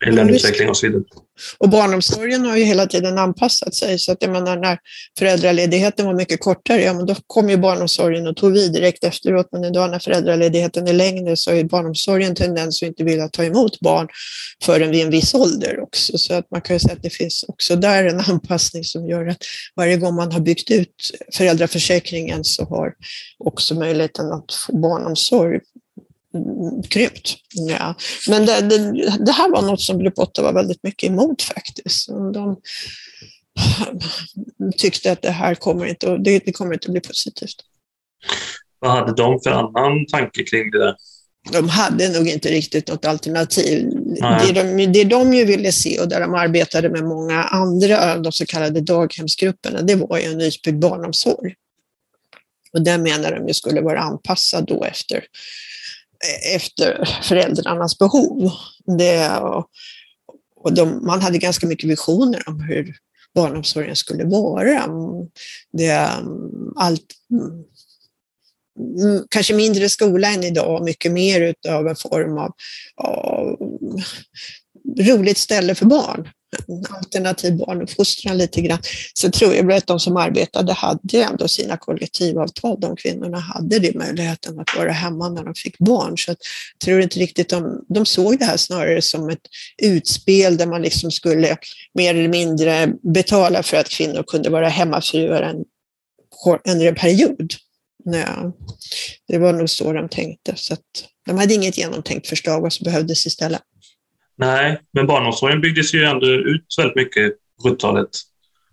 Ja. Löneutveckling och så vidare. Och barnomsorgen har ju hela tiden anpassat sig, så att jag menar, när föräldraledigheten var mycket kortare, ja, men då kom ju barnomsorgen och tog vid direkt efteråt, men idag när föräldraledigheten är längre så är barnomsorgen tendens att inte vilja ta emot barn förrän vid en viss ålder också, så att man kan ju säga att det finns också där en anpassning som gör att varje gång man har byggt ut föräldraförsäkringen så har också möjligheten att få barnomsorg krymt. Ja. Men det, det, det här var något som grupp åtta var väldigt mycket emot faktiskt. De tyckte att det här kommer inte, det kommer inte bli positivt. Vad hade de för annan tanke kring det där? De hade nog inte riktigt något alternativ. Det de, det de ju ville se, och där de arbetade med många andra, de så kallade daghemsgrupperna, det var ju en utbyggd barnomsorg. Och där menar de ju skulle vara anpassad då efter efter föräldrarnas behov. Det, och de, man hade ganska mycket visioner om hur barnomsorgen skulle vara. Det, allt, kanske mindre skola än idag, mycket mer utav en form av, av roligt ställe för barn. Alternativ barnuppfostran lite grann. Så tror jag att de som arbetade hade ändå sina kollektivavtal. De kvinnorna hade det möjligheten att vara hemma när de fick barn. Så jag tror inte riktigt de, de såg det här snarare som ett utspel där man liksom skulle mer eller mindre betala för att kvinnor kunde vara hemmafruar en, en period. Nej, det var nog så de tänkte. Så att de hade inget genomtänkt förslag vad som behövdes istället. Nej, men barnomsorgen byggdes ju ändå ut väldigt mycket på sjuttiotalet.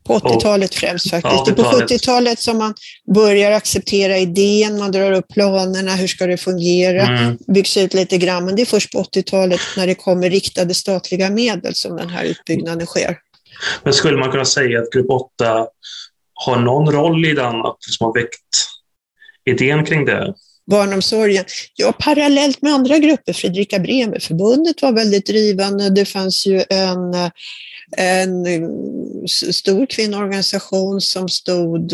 På åttiotalet främst faktiskt. Ja, det är på sjuttiotalet som man börjar acceptera idén, man drar upp planerna, hur ska det fungera, mm. byggs ut lite grann. Men det är först på åttiotalet när det kommer riktade statliga medel som den här utbyggnaden sker. Men skulle man kunna säga att grupp åtta har någon roll i den att liksom har väckt idén kring det? Barnomsorgen. Ja, parallellt med andra grupper. Fredrika Bremer förbundet var väldigt drivande. Det fanns ju en, en stor kvinnoorganisation som stod,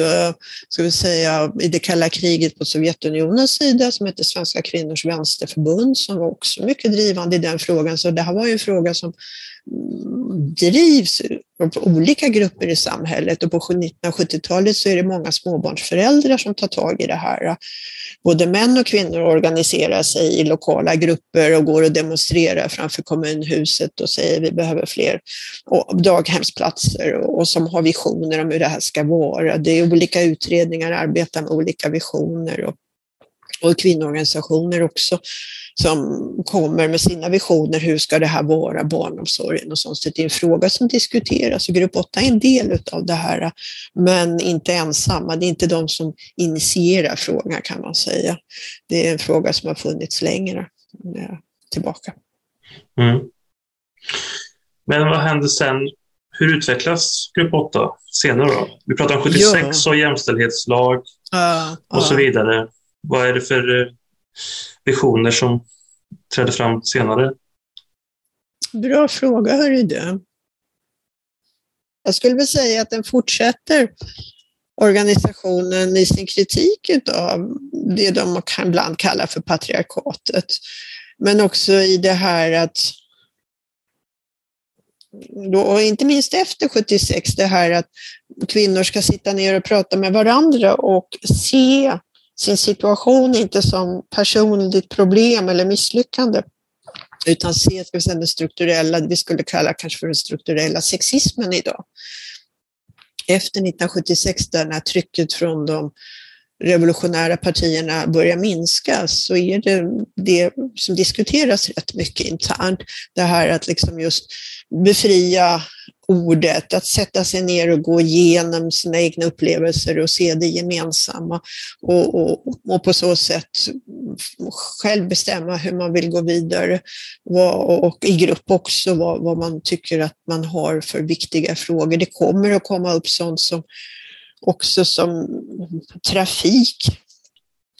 ska vi säga, i det kalla kriget på Sovjetunionens sida som hette Svenska Kvinnors Vänsterförbund, som var också mycket drivande i den frågan. Så det här var ju en fråga som drivs på olika grupper i samhället, och på nittonhundrasjuttiotalet så är det många småbarnsföräldrar som tar tag i det här. Både män och kvinnor organiserar sig i lokala grupper och går och demonstrerar framför kommunhuset och säger vi behöver fler daghemsplatser och som har visioner om hur det här ska vara. Det är olika utredningar arbetar med olika visioner och och kvinnoorganisationer också som kommer med sina visioner, hur ska det här vara, barnomsorgen och sånt. Så det är en fråga som diskuteras och grupp åtta är en del av det här, men inte ensamma, det är inte de som initierar frågan kan man säga. Det är en fråga som har funnits längre tillbaka. Mm. Men vad hände sen? Hur utvecklas grupp åtta senare då? Vi pratar om sjuttiosex ja. och jämställdhetslag uh, uh. och så vidare. Vad är det för visioner som trädde fram senare? Bra fråga, hörru du. Jag skulle väl säga att den fortsätter organisationen i sin kritik av det de kan ibland kalla för patriarkatet. Men också i det här att, och inte minst efter sjuttiosex, det här att kvinnor ska sitta ner och prata med varandra och se sin situation inte som personligt problem eller misslyckande, utan se ska vi säga, den strukturella, vi skulle kalla kanske för den strukturella sexismen idag. Efter nittonhundrasjuttiosex, där när trycket från de revolutionära partierna börjar minska, så är det det som diskuteras rätt mycket internt. Det här att liksom just befria ordet, att sätta sig ner och gå igenom sina egna upplevelser och se det gemensamma och, och, och på så sätt själv bestämma hur man vill gå vidare och, och i grupp också vad, vad man tycker att man har för viktiga frågor. Det kommer att komma upp sånt som också som trafik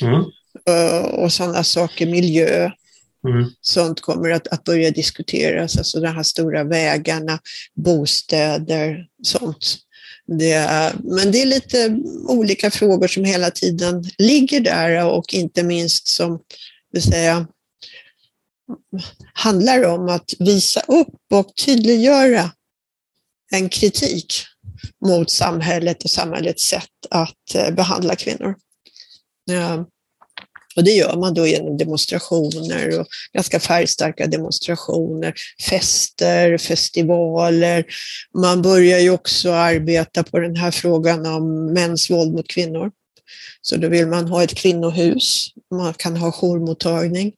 mm. och sådana saker, miljö. Mm. Sånt kommer att, att börja diskuteras, alltså de här stora vägarna, bostäder, sånt. Det är, men det är lite olika frågor som hela tiden ligger där och inte minst som vill säga, handlar om att visa upp och tydliggöra en kritik mot samhället och samhällets sätt att behandla kvinnor. Ja. Och det gör man då genom demonstrationer och ganska färgstarka demonstrationer, fester, festivaler. Man börjar ju också arbeta på den här frågan om mäns våld mot kvinnor. Så då vill man ha ett kvinnohus, man kan ha jourmottagning.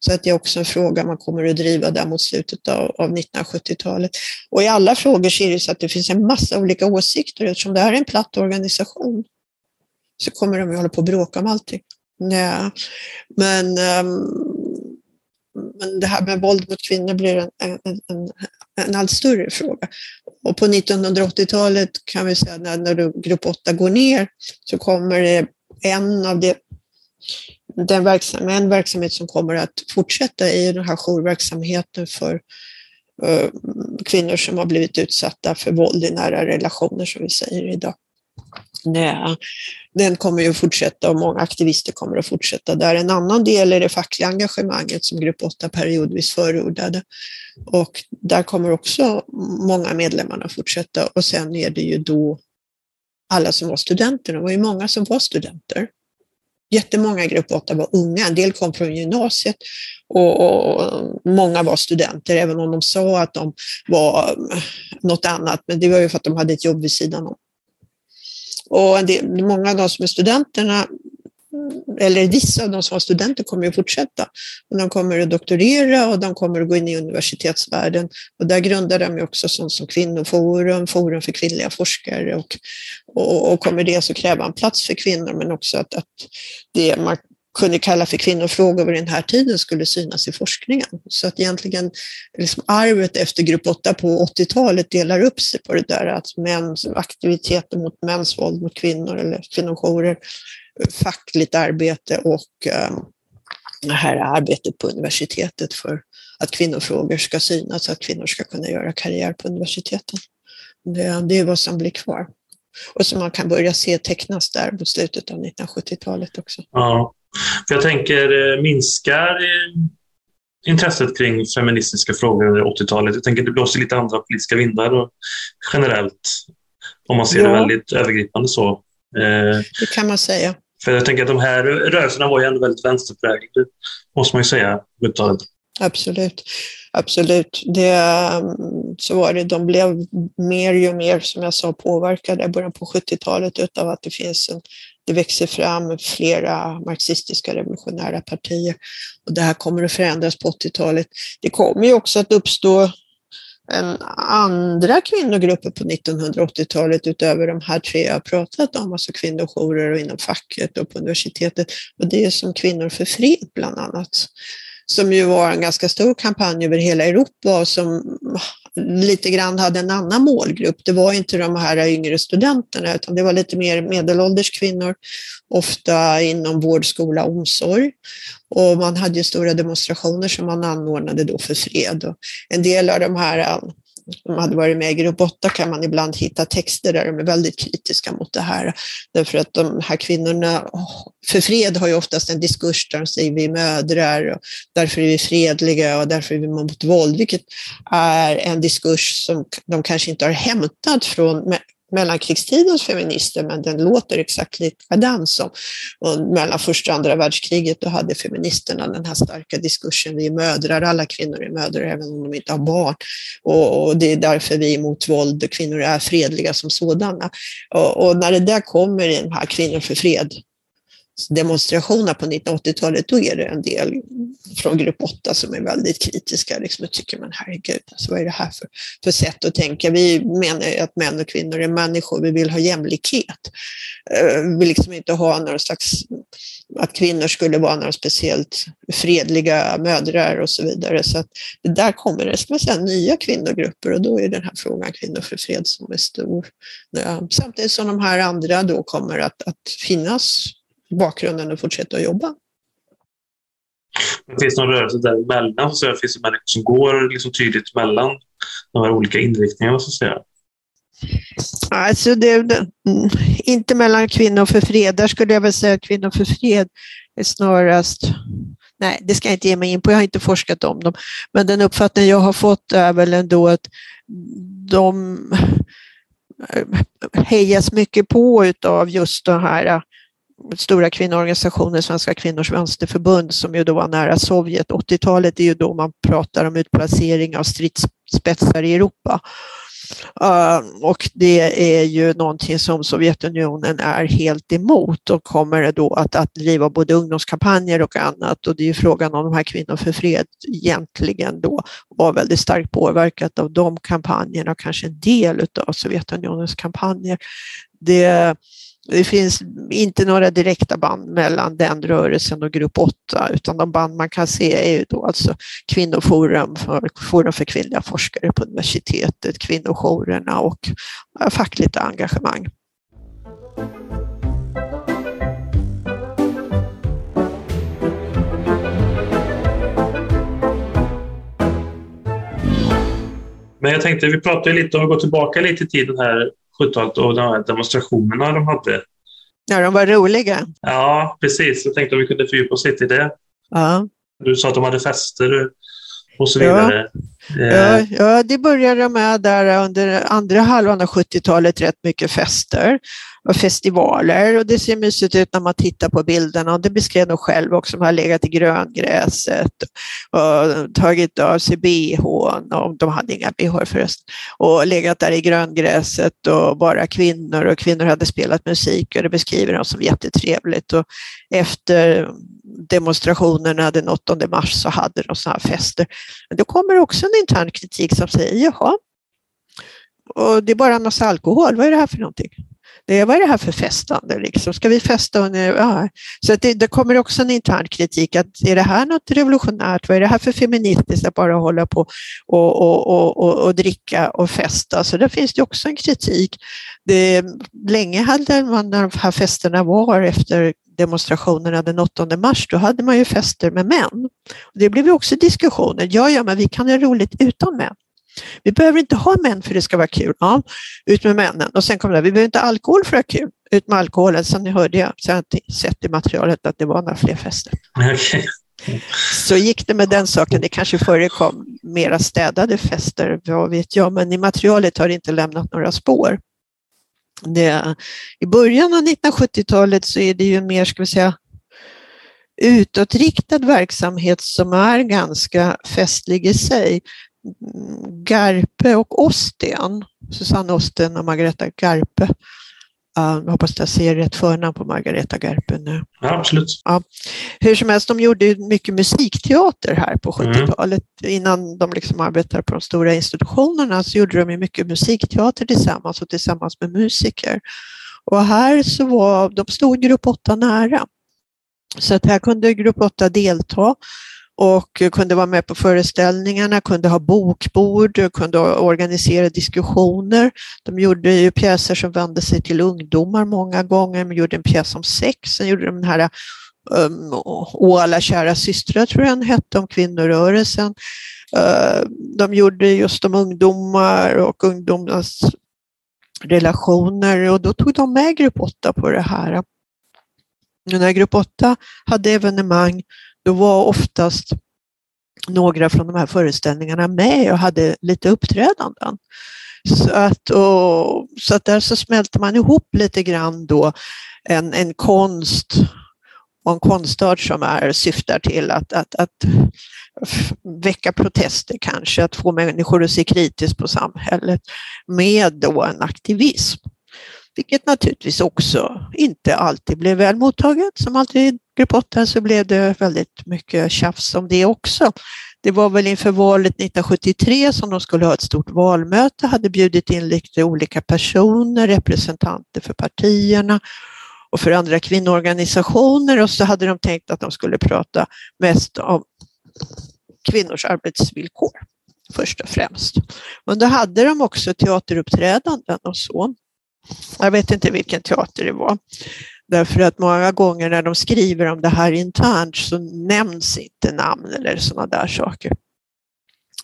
Så att det är också en fråga man kommer att driva där mot slutet av, av nittonhundrasjuttiotalet. Och i alla frågor ser det så att det finns en massa olika åsikter. Eftersom det här är en platt organisation så kommer de att hålla på att bråka om allting. Ja, men, men det här med våld mot kvinnor blir en, en, en, en allt större fråga. Och på nittonhundraåttiotalet kan vi säga när, när grupp åtta går ner så kommer det en av de, den verksam, en verksamhet som kommer att fortsätta i den här jourverksamheten för uh, kvinnor som har blivit utsatta för våld i nära relationer som vi säger idag. Nej, den kommer ju fortsätta och många aktivister kommer att fortsätta där. En annan del är det fackliga engagemanget som grupp åtta periodvis förordade. Och där kommer också många medlemmar att fortsätta. Och sen är det ju då alla som var studenter. Det var ju många som var studenter. Jättemånga i grupp åtta var unga. En del kom från gymnasiet och, och många var studenter. Även om de sa att de var något annat. Men det var ju för att de hade ett jobb vid sidan om. Och en del, många av de som är studenterna, eller vissa av de som var studenter kommer att fortsätta. De kommer att doktorera och de kommer att gå in i universitetsvärlden. Och där grundar de också sånt som kvinnoforum, forum för kvinnliga forskare. Och, och, och kommer det så kräva en plats för kvinnor, men också att, att det man kunde kalla för kvinnofrågor över den här tiden skulle synas i forskningen. Så att egentligen liksom arvet efter grupp åtta på åttiotalet delar upp sig på det där att mäns aktiviteter mot mäns våld mot kvinnor eller kvinnojourer, fackligt arbete och um, det här arbetet på universitetet för att kvinnofrågor ska synas så att kvinnor ska kunna göra karriär på universiteten. Det, det är vad som blir kvar. Och som man kan börja se tecknas där mot slutet av nittonhundrasjuttiotalet också. Ja. För jag tänker, minskar intresset kring feministiska frågor under åttiotalet? Jag tänker att det blåser lite andra politiska vindar och generellt, om man ser ja. det väldigt övergripande så. Det kan man säga. För jag tänker att de här rörelserna var ju ändå väldigt vänsterpräglade, måste man ju säga, uttalet. Absolut, absolut. Det, så var det. De blev mer och mer, som jag sa, påverkade i början på sjuttiotalet utav att det finns en det växer fram flera marxistiska revolutionära partier och det här kommer att förändras på åttiotalet. Det kommer ju också att uppstå en andra kvinnogrupper på nittonhundraåttiotalet utöver de här tre jag har pratat om, alltså kvinnojourer och inom facket och på universitetet. Och det är som Kvinnor för fred bland annat, som ju var en ganska stor kampanj över hela Europa och som lite grann hade en annan målgrupp. Det var inte de här yngre studenterna, utan det var lite mer medelålders kvinnor, ofta inom vård, skola, omsorg. Och man hade ju stora demonstrationer som man anordnade då för fred. Och en del av de här som hade varit med i grupp åtta kan man ibland hitta texter där de är väldigt kritiska mot det här. Därför att de här kvinnorna för fred har ju oftast en diskurs där de säger vi mödrar och därför är vi fredliga och därför är vi mot våld. Vilket är en diskurs som de kanske inte har hämtat från mellankrigstidens feminister, men den låter exakt likadan som. Och mellan första och andra världskriget då hade feministerna den här starka diskursen, vi är mödrar, alla kvinnor är mödrar även om de inte har barn, och, och det är därför vi är mot våld, kvinnor är fredliga som sådana. Och, och när det där kommer i den här kvinnor för fred demonstrationer på nittonhundraåttiotalet, då är det en del från grupp åtta som är väldigt kritiska. Liksom, jag tycker man, herregud, alltså, vad är det här för, för sätt att tänka? Vi menar att män och kvinnor är människor, vi vill ha jämlikhet. Vi vill liksom inte ha någon slags, att kvinnor skulle vara några speciellt fredliga mödrar och så vidare. Så att det där kommer det, ska man säga, nya kvinnogrupper, och då är den här frågan kvinnor för fred som är stor. Ja. Samtidigt som de här andra då kommer att, att finnas bakgrunden och fortsätta att jobba. Det finns någon rörelse där mellan, så det finns människor som går liksom tydligt mellan de här olika inriktningarna, så att säga. Alltså det, det, inte mellan kvinnor för fred. Där skulle jag väl säga att kvinnor för fred är snarast, nej, det ska jag inte ge mig in på, jag har inte forskat om dem, men den uppfattning jag har fått är väl ändå att de hejas mycket på utav just det här stora kvinnoorganisationer, Svenska Kvinnors Vänsterförbund, som ju då var nära Sovjet. åttiotalet är ju då man pratar om utplacering av stridsspetsar i Europa. Uh, och det är ju någonting som Sovjetunionen är helt emot och kommer då att, att driva både ungdomskampanjer och annat, och det är ju frågan om de här kvinnor för fred egentligen då var väldigt starkt påverkat av de kampanjerna och kanske en del av Sovjetunionens kampanjer. Det Det finns inte några direkta band mellan den rörelsen och grupp åtta, utan de band man kan se är ju då alltså kvinnoforum, för, forum för kvinnliga forskare på universitetet, kvinnojourerna och fackligt engagemang. Men jag tänkte, vi pratade lite om att gå tillbaka lite i tiden här, sjuttiotalet, och de här demonstrationerna de hade. Ja, de var roliga. Ja, precis. Jag tänkte att vi kunde fördjupa oss lite i det. Ja. Du sa att de hade fester och så vidare. Ja, eh. ja, ja det började med där under andra halvan av sjuttiotalet, rätt mycket fester och festivaler, och det ser mysigt ut när man tittar på bilderna, och det beskrev de själv också, de har legat i gröngräset och tagit av sig B H:n, och de hade inga B H förresten, och legat där i gröngräset och bara kvinnor, och kvinnor hade spelat musik, och det beskriver de som jättetrevligt. Och efter demonstrationerna den åttonde mars så hade de sådana här fester. Men då kommer också en intern kritik som säger, jaha, och det är bara en massa alkohol, vad är det här för någonting? Det, vad är det här för festande? Liksom? Ska vi festa? Ja. Så att det, det kommer också en intern kritik. Att är det här något revolutionärt? Vad är det här för feministiskt att bara hålla på och, och, och, och, och dricka och festa? Så där finns det också en kritik. Det, länge hade man, när de här festerna var efter demonstrationerna den åttonde mars, då hade man ju fester med män. Och det blev ju också diskussioner. Ja, ja, men vi kan ha roligt utan män. Vi behöver inte ha män för det ska vara kul. Ja, ut med männen. Och sen kom det, vi behöver inte alkohol för att ha kul. Ut med alkoholen. Sen ni hörde jag, så jag har sett i materialet att det var några fler fester. Okay. Så gick det med den saken. Det kanske förekom mera städade fester, vad vet jag. Men i materialet har det inte lämnat några spår. Det, i början av nittonhundrasjuttiotalet så är det ju mer, ska vi säga, utåtriktad verksamhet som är ganska festlig i sig. Garpe och Osten, Susanne Osten och Margareta Garpe. Jag hoppas att jag ser rätt förnamn på Margareta Garpe nu. Ja, absolut. Ja. Hur som helst, de gjorde mycket musikteater här på sjuttiotalet. Mm. Innan de liksom arbetade på de stora institutionerna så gjorde de mycket musikteater tillsammans och tillsammans med musiker. Och här så var, de stod grupp åtta nära. Så att här kunde grupp åtta delta. och kunde vara med på föreställningarna, kunde ha bokbord, kunde organisera diskussioner. De gjorde ju pjäser som vände sig till ungdomar många gånger. De gjorde en pjäs om sex, sen gjorde de den här um, Å alla kära systrar, tror jag den hette, om kvinnorörelsen. Uh, de gjorde just om ungdomar och ungdomars relationer, och då tog de med grupp åtta på det här. När grupp åtta hade evenemang, då var oftast några från de här föreställningarna med och hade lite uppträdanden. Så att, och, så att där så smälte man ihop lite grann då en, en konst och en konstart som är, syftar till att, att, att väcka protester kanske, att få människor att se kritiskt på samhället med då en aktivism. Vilket naturligtvis också inte alltid blev väl mottaget. Som alltid i grupp åtta så blev det väldigt mycket tjafs om det också. Det var väl inför valet nittonhundrasjuttiotre som de skulle ha ett stort valmöte. Hade bjudit in lite olika personer, representanter för partierna och för andra kvinnoorganisationer. Och så hade de tänkt att de skulle prata mest om kvinnors arbetsvillkor först och främst. Men då hade de också teateruppträdanden och så. Jag vet inte vilken teater det var. Därför att många gånger när de skriver om det här internt så nämns inte namn eller sådana där saker.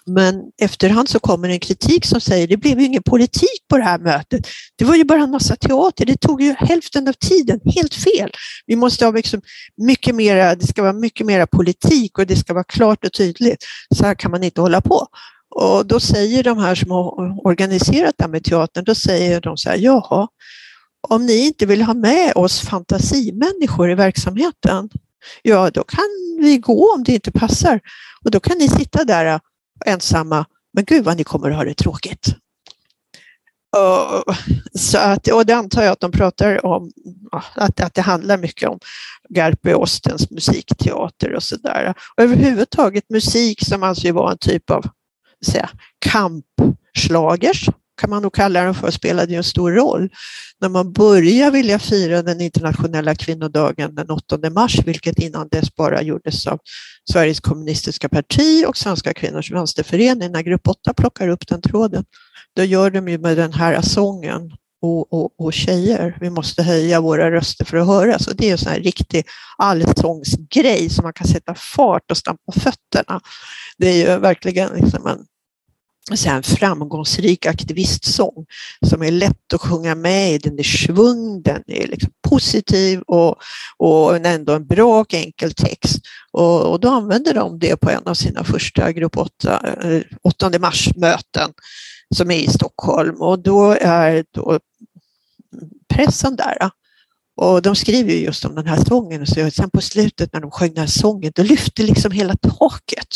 Men efterhand så kommer en kritik som säger det blev ju ingen politik på det här mötet. Det var ju bara en massa teater. Det tog ju hälften av tiden. Helt fel. Vi måste ha liksom mycket mera, det ska vara mycket mera politik och det ska vara klart och tydligt. Så här kan man inte hålla på. Och då säger de här som har organiserat det här med teatern, då säger de så här, jaha, om ni inte vill ha med oss fantasimänniskor i verksamheten, ja då kan vi gå om det inte passar. Och då kan ni sitta där ensamma, men gud vad ni kommer att ha det tråkigt. Och, så att, och det antar jag att de pratar om, att, att det handlar mycket om Garpe och Ostens musikteater och sådär. Och överhuvudtaget musik som alltså var en typ av säga, kampslagers kan man nog kalla dem för, spelade ju en stor roll. När man började vilja fira den internationella kvinnodagen den åttonde mars, vilket innan dess bara gjordes av Sveriges kommunistiska parti och Svenska Kvinnors Vänsterförening, när grupp åtta plockar upp den tråden, då gör de ju med den här sången och, och, och tjejer. Vi måste höja våra röster för att höras. Och det är en sån här riktig allsångsgrej som man kan sätta fart och stampa fötterna. Det är ju verkligen liksom en, en framgångsrik aktivistsång som är lätt att sjunga med i. Den är svung, den är liksom positiv och, och ändå en bra och enkel text. Och, och då använder de det på en av sina första grupp åtta, åttonde mars-möten som är i Stockholm. Och då är då pressen där. Och de skriver ju just om den här sången. Så sen på slutet när de sjöng den här sången, då lyfte liksom hela taket.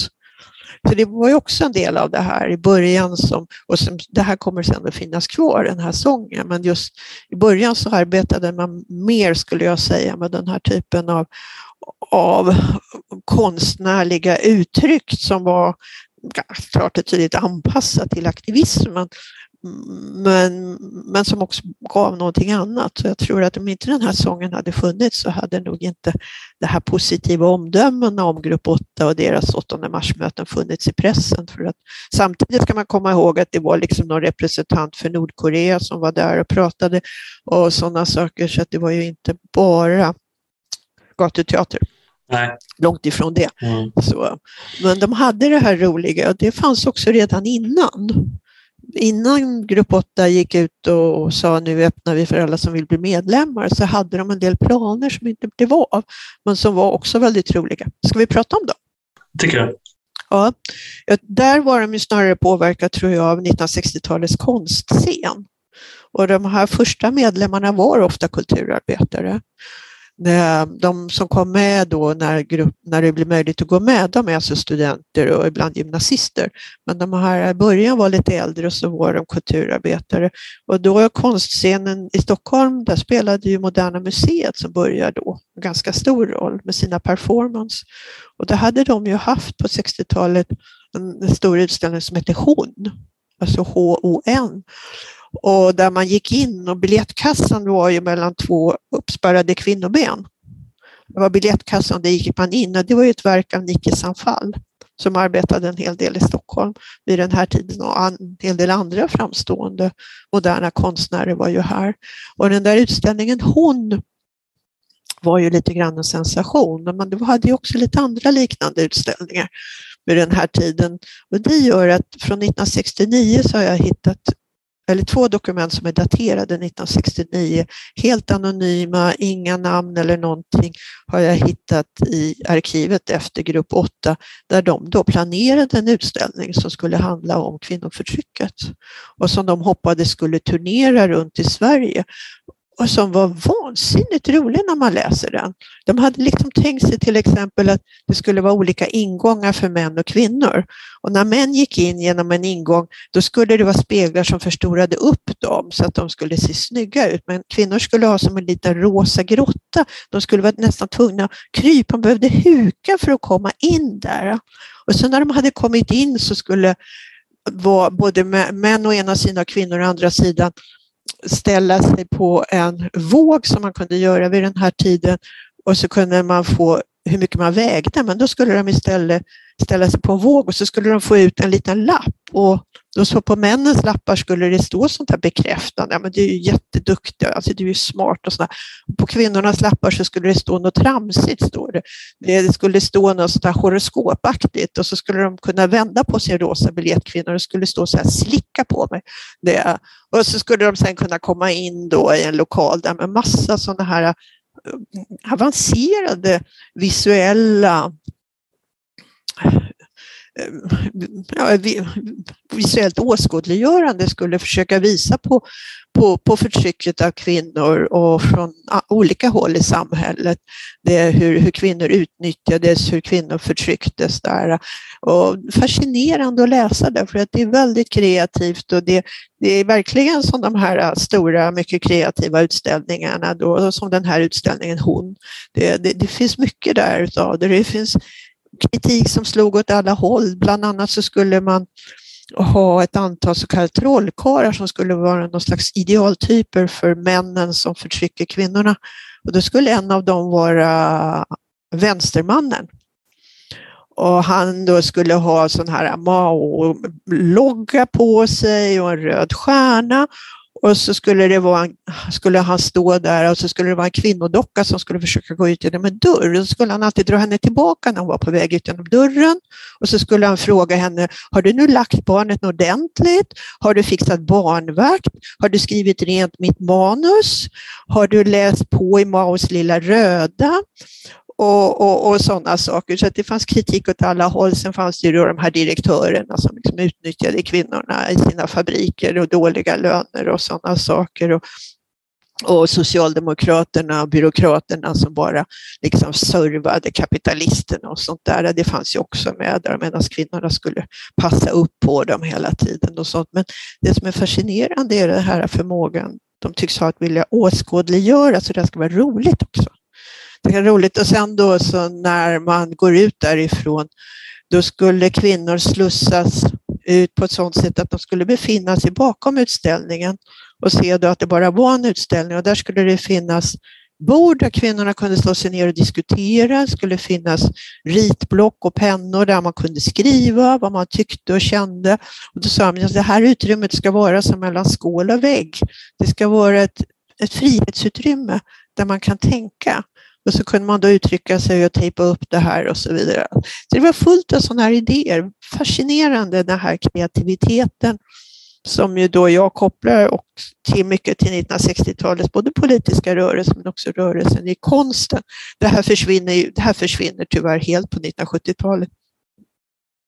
Så det var ju också en del av det här i början. Som, och som, det här kommer sedan att finnas kvar, den här sången. Men just i början så arbetade man mer, skulle jag säga, med den här typen av, av konstnärliga uttryck som var klart och tydligt anpassat till aktivismen. Men, men som också gav någonting annat. Så jag tror att om inte den här sången hade funnits så hade nog inte det här positiva omdömena om grupp åtta och deras åttonde mars-möten funnits i pressen. För att, samtidigt ska man komma ihåg att det var liksom någon representant för Nordkorea som var där och pratade och sådana saker. Så att det var ju inte bara gatuteater. Nej. Långt ifrån det. Mm. Så, men de hade det här roliga och det fanns också redan innan. Innan grupp åtta gick ut och sa nu öppnar vi för alla som vill bli medlemmar, så hade de en del planer som inte blev av, men som var också väldigt roliga. Ska vi prata om dem? Tycker jag. Ja, där var de ju snarare påverkade, tror jag, av nittonhundrasextiotalets konstscen. Och de här första medlemmarna var ofta kulturarbetare. De som kom med då när, grupp, när det blev möjligt att gå med, de är alltså studenter och ibland gymnasister. Men de här i början var lite äldre och så var de kulturarbetare. Och då är konstscenen i Stockholm, där spelade ju Moderna Museet som började då en ganska stor roll med sina performance. Och det hade de ju haft på sextiotalet en stor utställning som hette H O N, alltså H O N. Och där man gick in och biljettkassan var ju mellan två uppspärrade kvinnoben. det var biljettkassan, det gick man in, och det var ju ett verk av Niki de Saint Phalle som arbetade en hel del i Stockholm vid den här tiden, och en hel del andra framstående moderna konstnärer var ju här. Och den där utställningen HON var ju lite grann en sensation, men det hade ju också lite andra liknande utställningar vid den här tiden. Och det gör att från nittonhundrasextionio så har jag hittat eller två dokument som är daterade nittonhundrasextionio, helt anonyma, inga namn eller någonting, har jag hittat i arkivet efter grupp åtta, där de då planerade en utställning som skulle handla om kvinnoförtrycket och som de hoppades skulle turnera runt i Sverige. Och som var vansinnigt rolig när man läser den. De hade liksom tänkt sig till exempel att det skulle vara olika ingångar för män och kvinnor. Och när män gick in genom en ingång, då skulle det vara speglar som förstorade upp dem så att de skulle se snygga ut. Men kvinnor skulle ha som en liten rosa grotta. De skulle vara nästan tvungna att krypa. De behövde huka för att komma in där. Och sen när de hade kommit in så skulle vara både män å ena sidan och kvinnor å andra sidan ställa sig på en våg som man kunde göra vid den här tiden, och så kunde man få hur mycket man vägde, men då skulle de istället ställa sig på en våg och så skulle de få ut en liten lapp, och då så på männens lappar skulle det stå sånt här bekräftande, ja, men du är ju jätteduktig, alltså du är ju smart och sådär. På kvinnornas lappar så skulle det stå något tramsigt, står det. Det skulle stå något sånt här horoskopaktigt, och så skulle de kunna vända på sin rosa biljettkvinnor och skulle stå så här, slicka på mig. Det. Och så skulle de sen kunna komma in då i en lokal där med massa sådana här avancerade visuella Ja, visuellt åskådliggörande skulle försöka visa på, på, på förtrycket av kvinnor och från olika håll i samhället. Det är hur, hur kvinnor utnyttjades, hur kvinnor förtrycktes där. Och fascinerande att läsa det, för att det är väldigt kreativt, och det, det är verkligen som de här stora, mycket kreativa utställningarna då, som den här utställningen HON. Det, det, det finns mycket där utav det. Det finns kritik som slog åt alla håll. Bland annat så skulle man ha ett antal så kallade trollkarlar som skulle vara någon slags idealtyper för männen som förtrycker kvinnorna. Och då skulle en av dem vara vänstermannen. Och han då skulle ha sån här Mao-logga på sig och en röd stjärna. Och så skulle, det vara, skulle han stå där, och så skulle det vara en kvinnodocka som skulle försöka gå ut genom en dörr. Och så skulle han alltid dra henne tillbaka när hon var på väg ut genom dörren. Och så skulle han fråga henne, har du nu lagt barnet ordentligt? Har du fixat barnvakt? Har du skrivit rent mitt manus? Har du läst på i Maos lilla röda? Och, och, och sådana saker. Så att det fanns kritik åt alla håll. Sen fanns det ju de här direktörerna som liksom utnyttjade kvinnorna i sina fabriker och dåliga löner och sådana saker. Och, och socialdemokraterna och byråkraterna som bara liksom servade kapitalisterna och sånt där. Det fanns ju också med där, medan kvinnorna skulle passa upp på dem hela tiden och sånt. Men det som är fascinerande är den här förmågan. De tycks ha att vilja åskådliggöra, så det ska vara roligt också. Det är roligt. Och sen då så när man går ut därifrån, då skulle kvinnor slussas ut på ett sådant sätt att de skulle befinna sig bakom utställningen och se då att det bara var en utställning, och där skulle det finnas bord där kvinnorna kunde slå sig ner och diskutera. Det skulle finnas ritblock och pennor där man kunde skriva vad man tyckte och kände. Och då sa man att det här utrymmet ska vara som mellan skål och vägg. Det ska vara ett, ett frihetsutrymme där man kan tänka. Och så kunde man då uttrycka sig och tejpa upp det här och så vidare. Så det var fullt av sådana här idéer. Fascinerande den här kreativiteten som ju då jag kopplar och till mycket till nittonhundrasextiotalets både politiska rörelser men också rörelsen i konsten. Det här försvinner, ju, det här försvinner tyvärr helt på nittonhundrasjuttiotalet.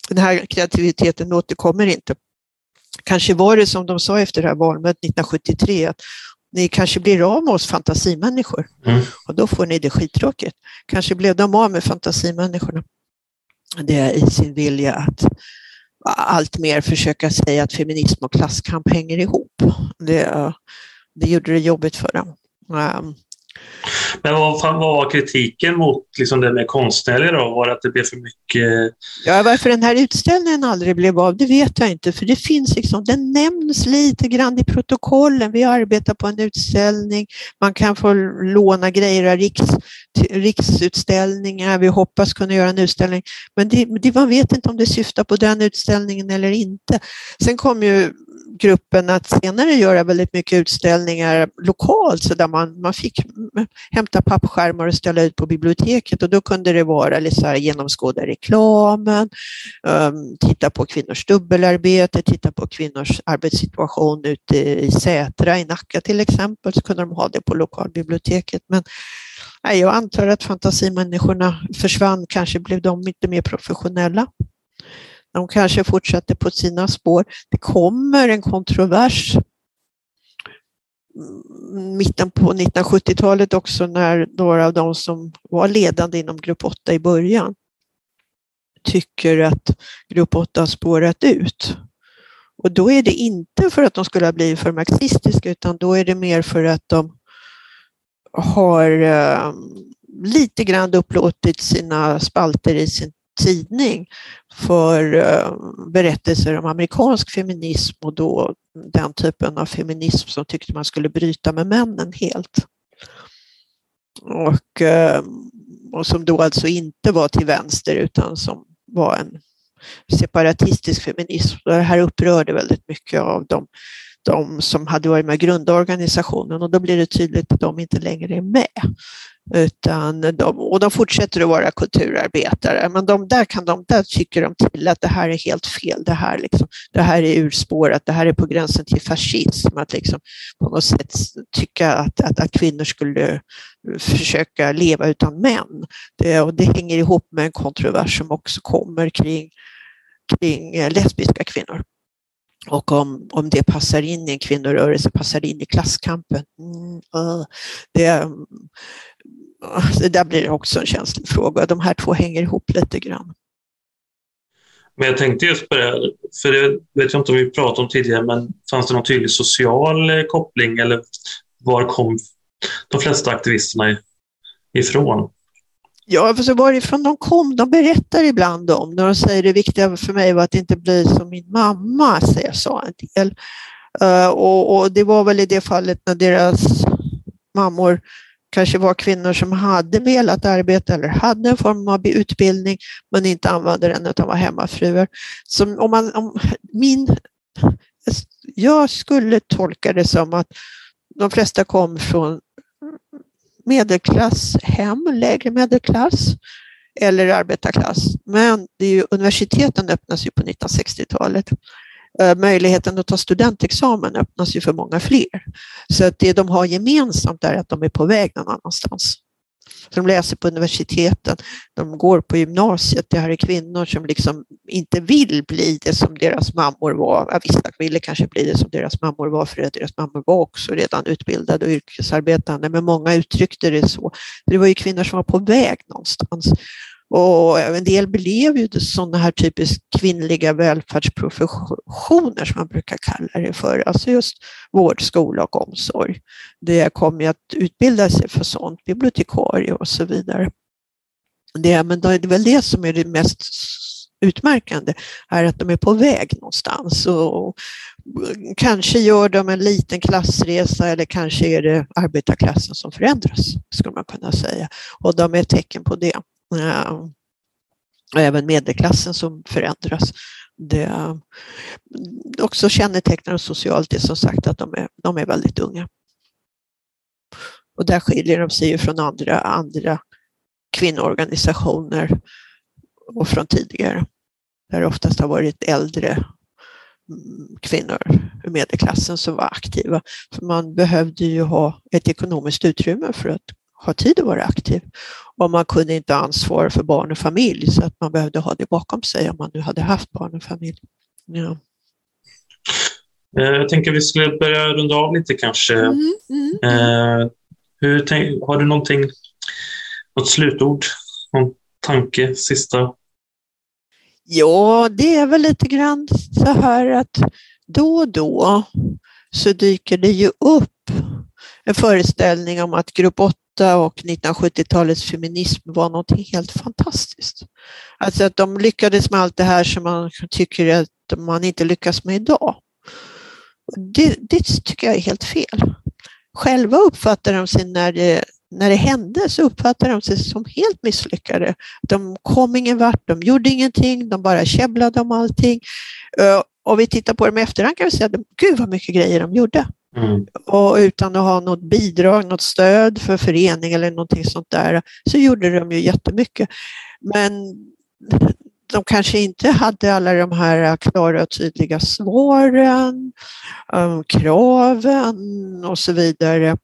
Den här kreativiteten återkommer inte. Kanske var det som de sa efter det här valmötet nittonhundrasjuttiotre, att ni kanske blir av med oss fantasimänniskor. Mm. Och då får ni det skittråkigt. Kanske blev de av med fantasimänniskorna. Det är i sin vilja att allt mer försöka säga att feminism och klasskamp hänger ihop. Det, det gjorde det jobbigt för dem. Um, Men vad, vad var kritiken mot liksom det med konstnärliga då? Var det att det blev för mycket? Ja, varför den här utställningen aldrig blev av, det vet jag inte. För det finns liksom, den nämns lite grann i protokollen. Vi arbetar på en utställning. Man kan få låna grejer av riks, riksutställningar. Vi hoppas kunna göra en utställning. Men det, det, man vet inte om det syftar på den utställningen eller inte. Sen kom ju gruppen att senare göra väldigt mycket utställningar lokalt, så där man, man fick hämta pappskärmar och ställa ut på biblioteket, och då kunde det vara liksom så här, genomskåda reklamen, um, titta på kvinnors dubbelarbete, titta på kvinnors arbetssituation ute i Sätra, i Nacka till exempel, så kunde de ha det på lokalbiblioteket. Men nej, jag antar att fantasimänniskorna försvann, kanske blev de inte mer professionella. De kanske fortsatte på sina spår. Det kommer en kontrovers mitten på nittonhundrasjuttiotalet också, när några av de som var ledande inom grupp åtta i början tycker att grupp åtta har spårat ut. Och då är det inte för att de skulle ha blivit för marxistiska, utan då är det mer för att de har eh, lite grann upplåtit sina spalter i sin tidning för berättelser om amerikansk feminism, och då den typen av feminism som tyckte man skulle bryta med männen helt. Och, och som då alltså inte var till vänster, utan som var en separatistisk feminism. Det här upprörde väldigt mycket av dem, de som hade varit med och grundat organisationen, och då blir det tydligt att de inte längre är med. Utan de, och de fortsätter att vara kulturarbetare, men de där, kan de, där tycker de till att det här är helt fel, det här, liksom, det här är urspårat, det här är på gränsen till fascism, att liksom på något sätt tycka att, att, att kvinnor skulle försöka leva utan män. Det, och det hänger ihop med en kontrovers som också kommer kring, kring lesbiska kvinnor. Och om, om det passar in i en kvinnorörelse, passar in i klasskampen. Mm, uh, det, det där blir också en känslig fråga. De här två hänger ihop lite grann. Men jag tänkte just på det här, för det vet jag inte om vi pratade om tidigare, men fanns det någon tydlig social koppling, eller var kom de flesta aktivisterna ifrån? Ja, för så varifrån de kom, de berättar ibland om. När de säger det viktiga för mig var att inte bli som min mamma, säger jag en del. Och, och det var väl i det fallet när deras mammor kanske var kvinnor som hade velat arbeta eller hade en form av utbildning men inte använde den, utan var hemmafruar. Så om man, om min, jag skulle tolka det som att de flesta kom från medelklass, hem, lägre medelklass eller arbetarklass. Men det är ju, universiteten öppnas ju på nittonhundrasextiotalet. Möjligheten att ta studentexamen öppnas ju för många fler. Så att det de har gemensamt är att de är på väg någon annanstans. Så de läser på universiteten, de går på gymnasiet. Det här är kvinnor som liksom inte vill bli det som deras mammor var. Ja, vissa ville kanske bli det som deras mammor var, för att deras mammor var också redan utbildade och yrkesarbetande. Men många uttryckte det så. Det var ju kvinnor som var på väg någonstans. Och en del blev ju sådana här typiskt kvinnliga välfärdsprofessioner som man brukar kalla det för. Alltså just vård, skola och omsorg. Det kom ju att utbilda sig för sånt, bibliotekarie och så vidare. Det, men det är väl det som är det mest utmärkande, är att de är på väg någonstans. Och kanske gör de en liten klassresa, eller kanske är det arbetarklassen som förändras, skulle man kunna säga. Och de är ett tecken på det. Ja, även medelklassen som förändras. Det är också kännetecknande socialt, är som sagt att de är, de är väldigt unga. Och där skiljer de sig från andra, andra kvinnoorganisationer och från tidigare. Där det oftast har varit äldre kvinnor ur medelklassen som var aktiva. För man behövde ju ha ett ekonomiskt utrymme för att ha tid att vara aktiv, och man kunde inte ansvara för barn och familj, så att man behövde ha det bakom sig om man nu hade haft barn och familj. Ja. Jag tänker vi skulle börja runda av lite kanske. Mm, mm, eh, hur tänk, har du någonting, något slutord, någon tanke, sista? Ja, det är väl lite grann så här att då och då så dyker det ju upp en föreställning om att grupp åtta åtta och nittonhundrasjuttiotalets feminism var något helt fantastiskt. Alltså att de lyckades med allt det här som man tycker att man inte lyckas med idag. Det, det tycker jag är helt fel. Själva uppfattar de sig när det, när det hände så uppfattade de sig som helt misslyckade. De kom ingen vart, de gjorde ingenting, de bara käbblade om allting. Och vi tittar på dem i efterhand kan vi säga att gud vad mycket grejer de gjorde. Mm. Och utan att ha något bidrag, något stöd för förening eller någonting sånt där så gjorde de ju jättemycket. Men de kanske inte hade alla de här klara och tydliga svaren, kraven och så vidare.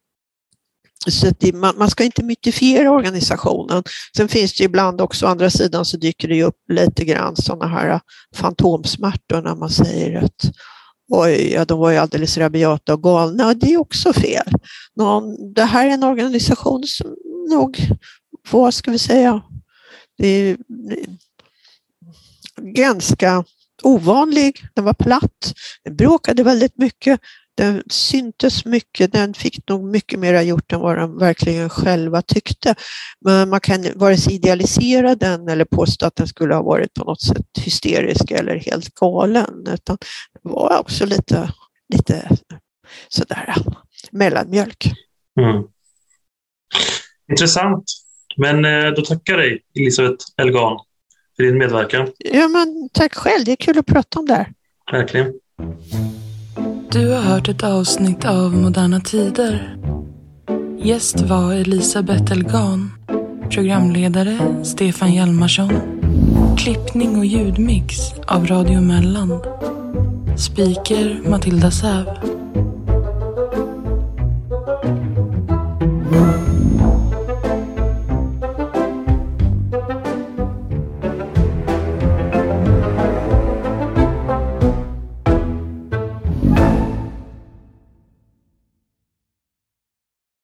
Så det, man, man ska inte mytifiera organisationen. Sen finns det ibland också, å andra sidan så dyker det upp lite grann sådana här fantomsmärtor när man säger att oj, ja, de var ju alldeles rabiata och galna. Och det är också fel. Någon, det här är en organisation som nog, vad ska vi säga, det är ganska ovanlig. Den var platt, den bråkade väldigt mycket. Den syntes mycket, den fick nog mycket mer gjort än vad de verkligen själva tyckte. Men man kan vare sig idealisera den eller påstå att den skulle ha varit på något sätt hysterisk eller helt galen. Utan det var också lite, lite sådär mellanmjölk. Mm. Intressant. Men då tackar dig Elisabeth Elgán för din medverkan. Ja, men tack själv, det är kul att prata om det här. Verkligen. Du har hört ett avsnitt av Moderna Tider. Gäst var Elisabeth Elgán, programledare Stefan Hjalmarsson. Klippning och ljudmix av Radio Mellan. Speaker Matilda Säv.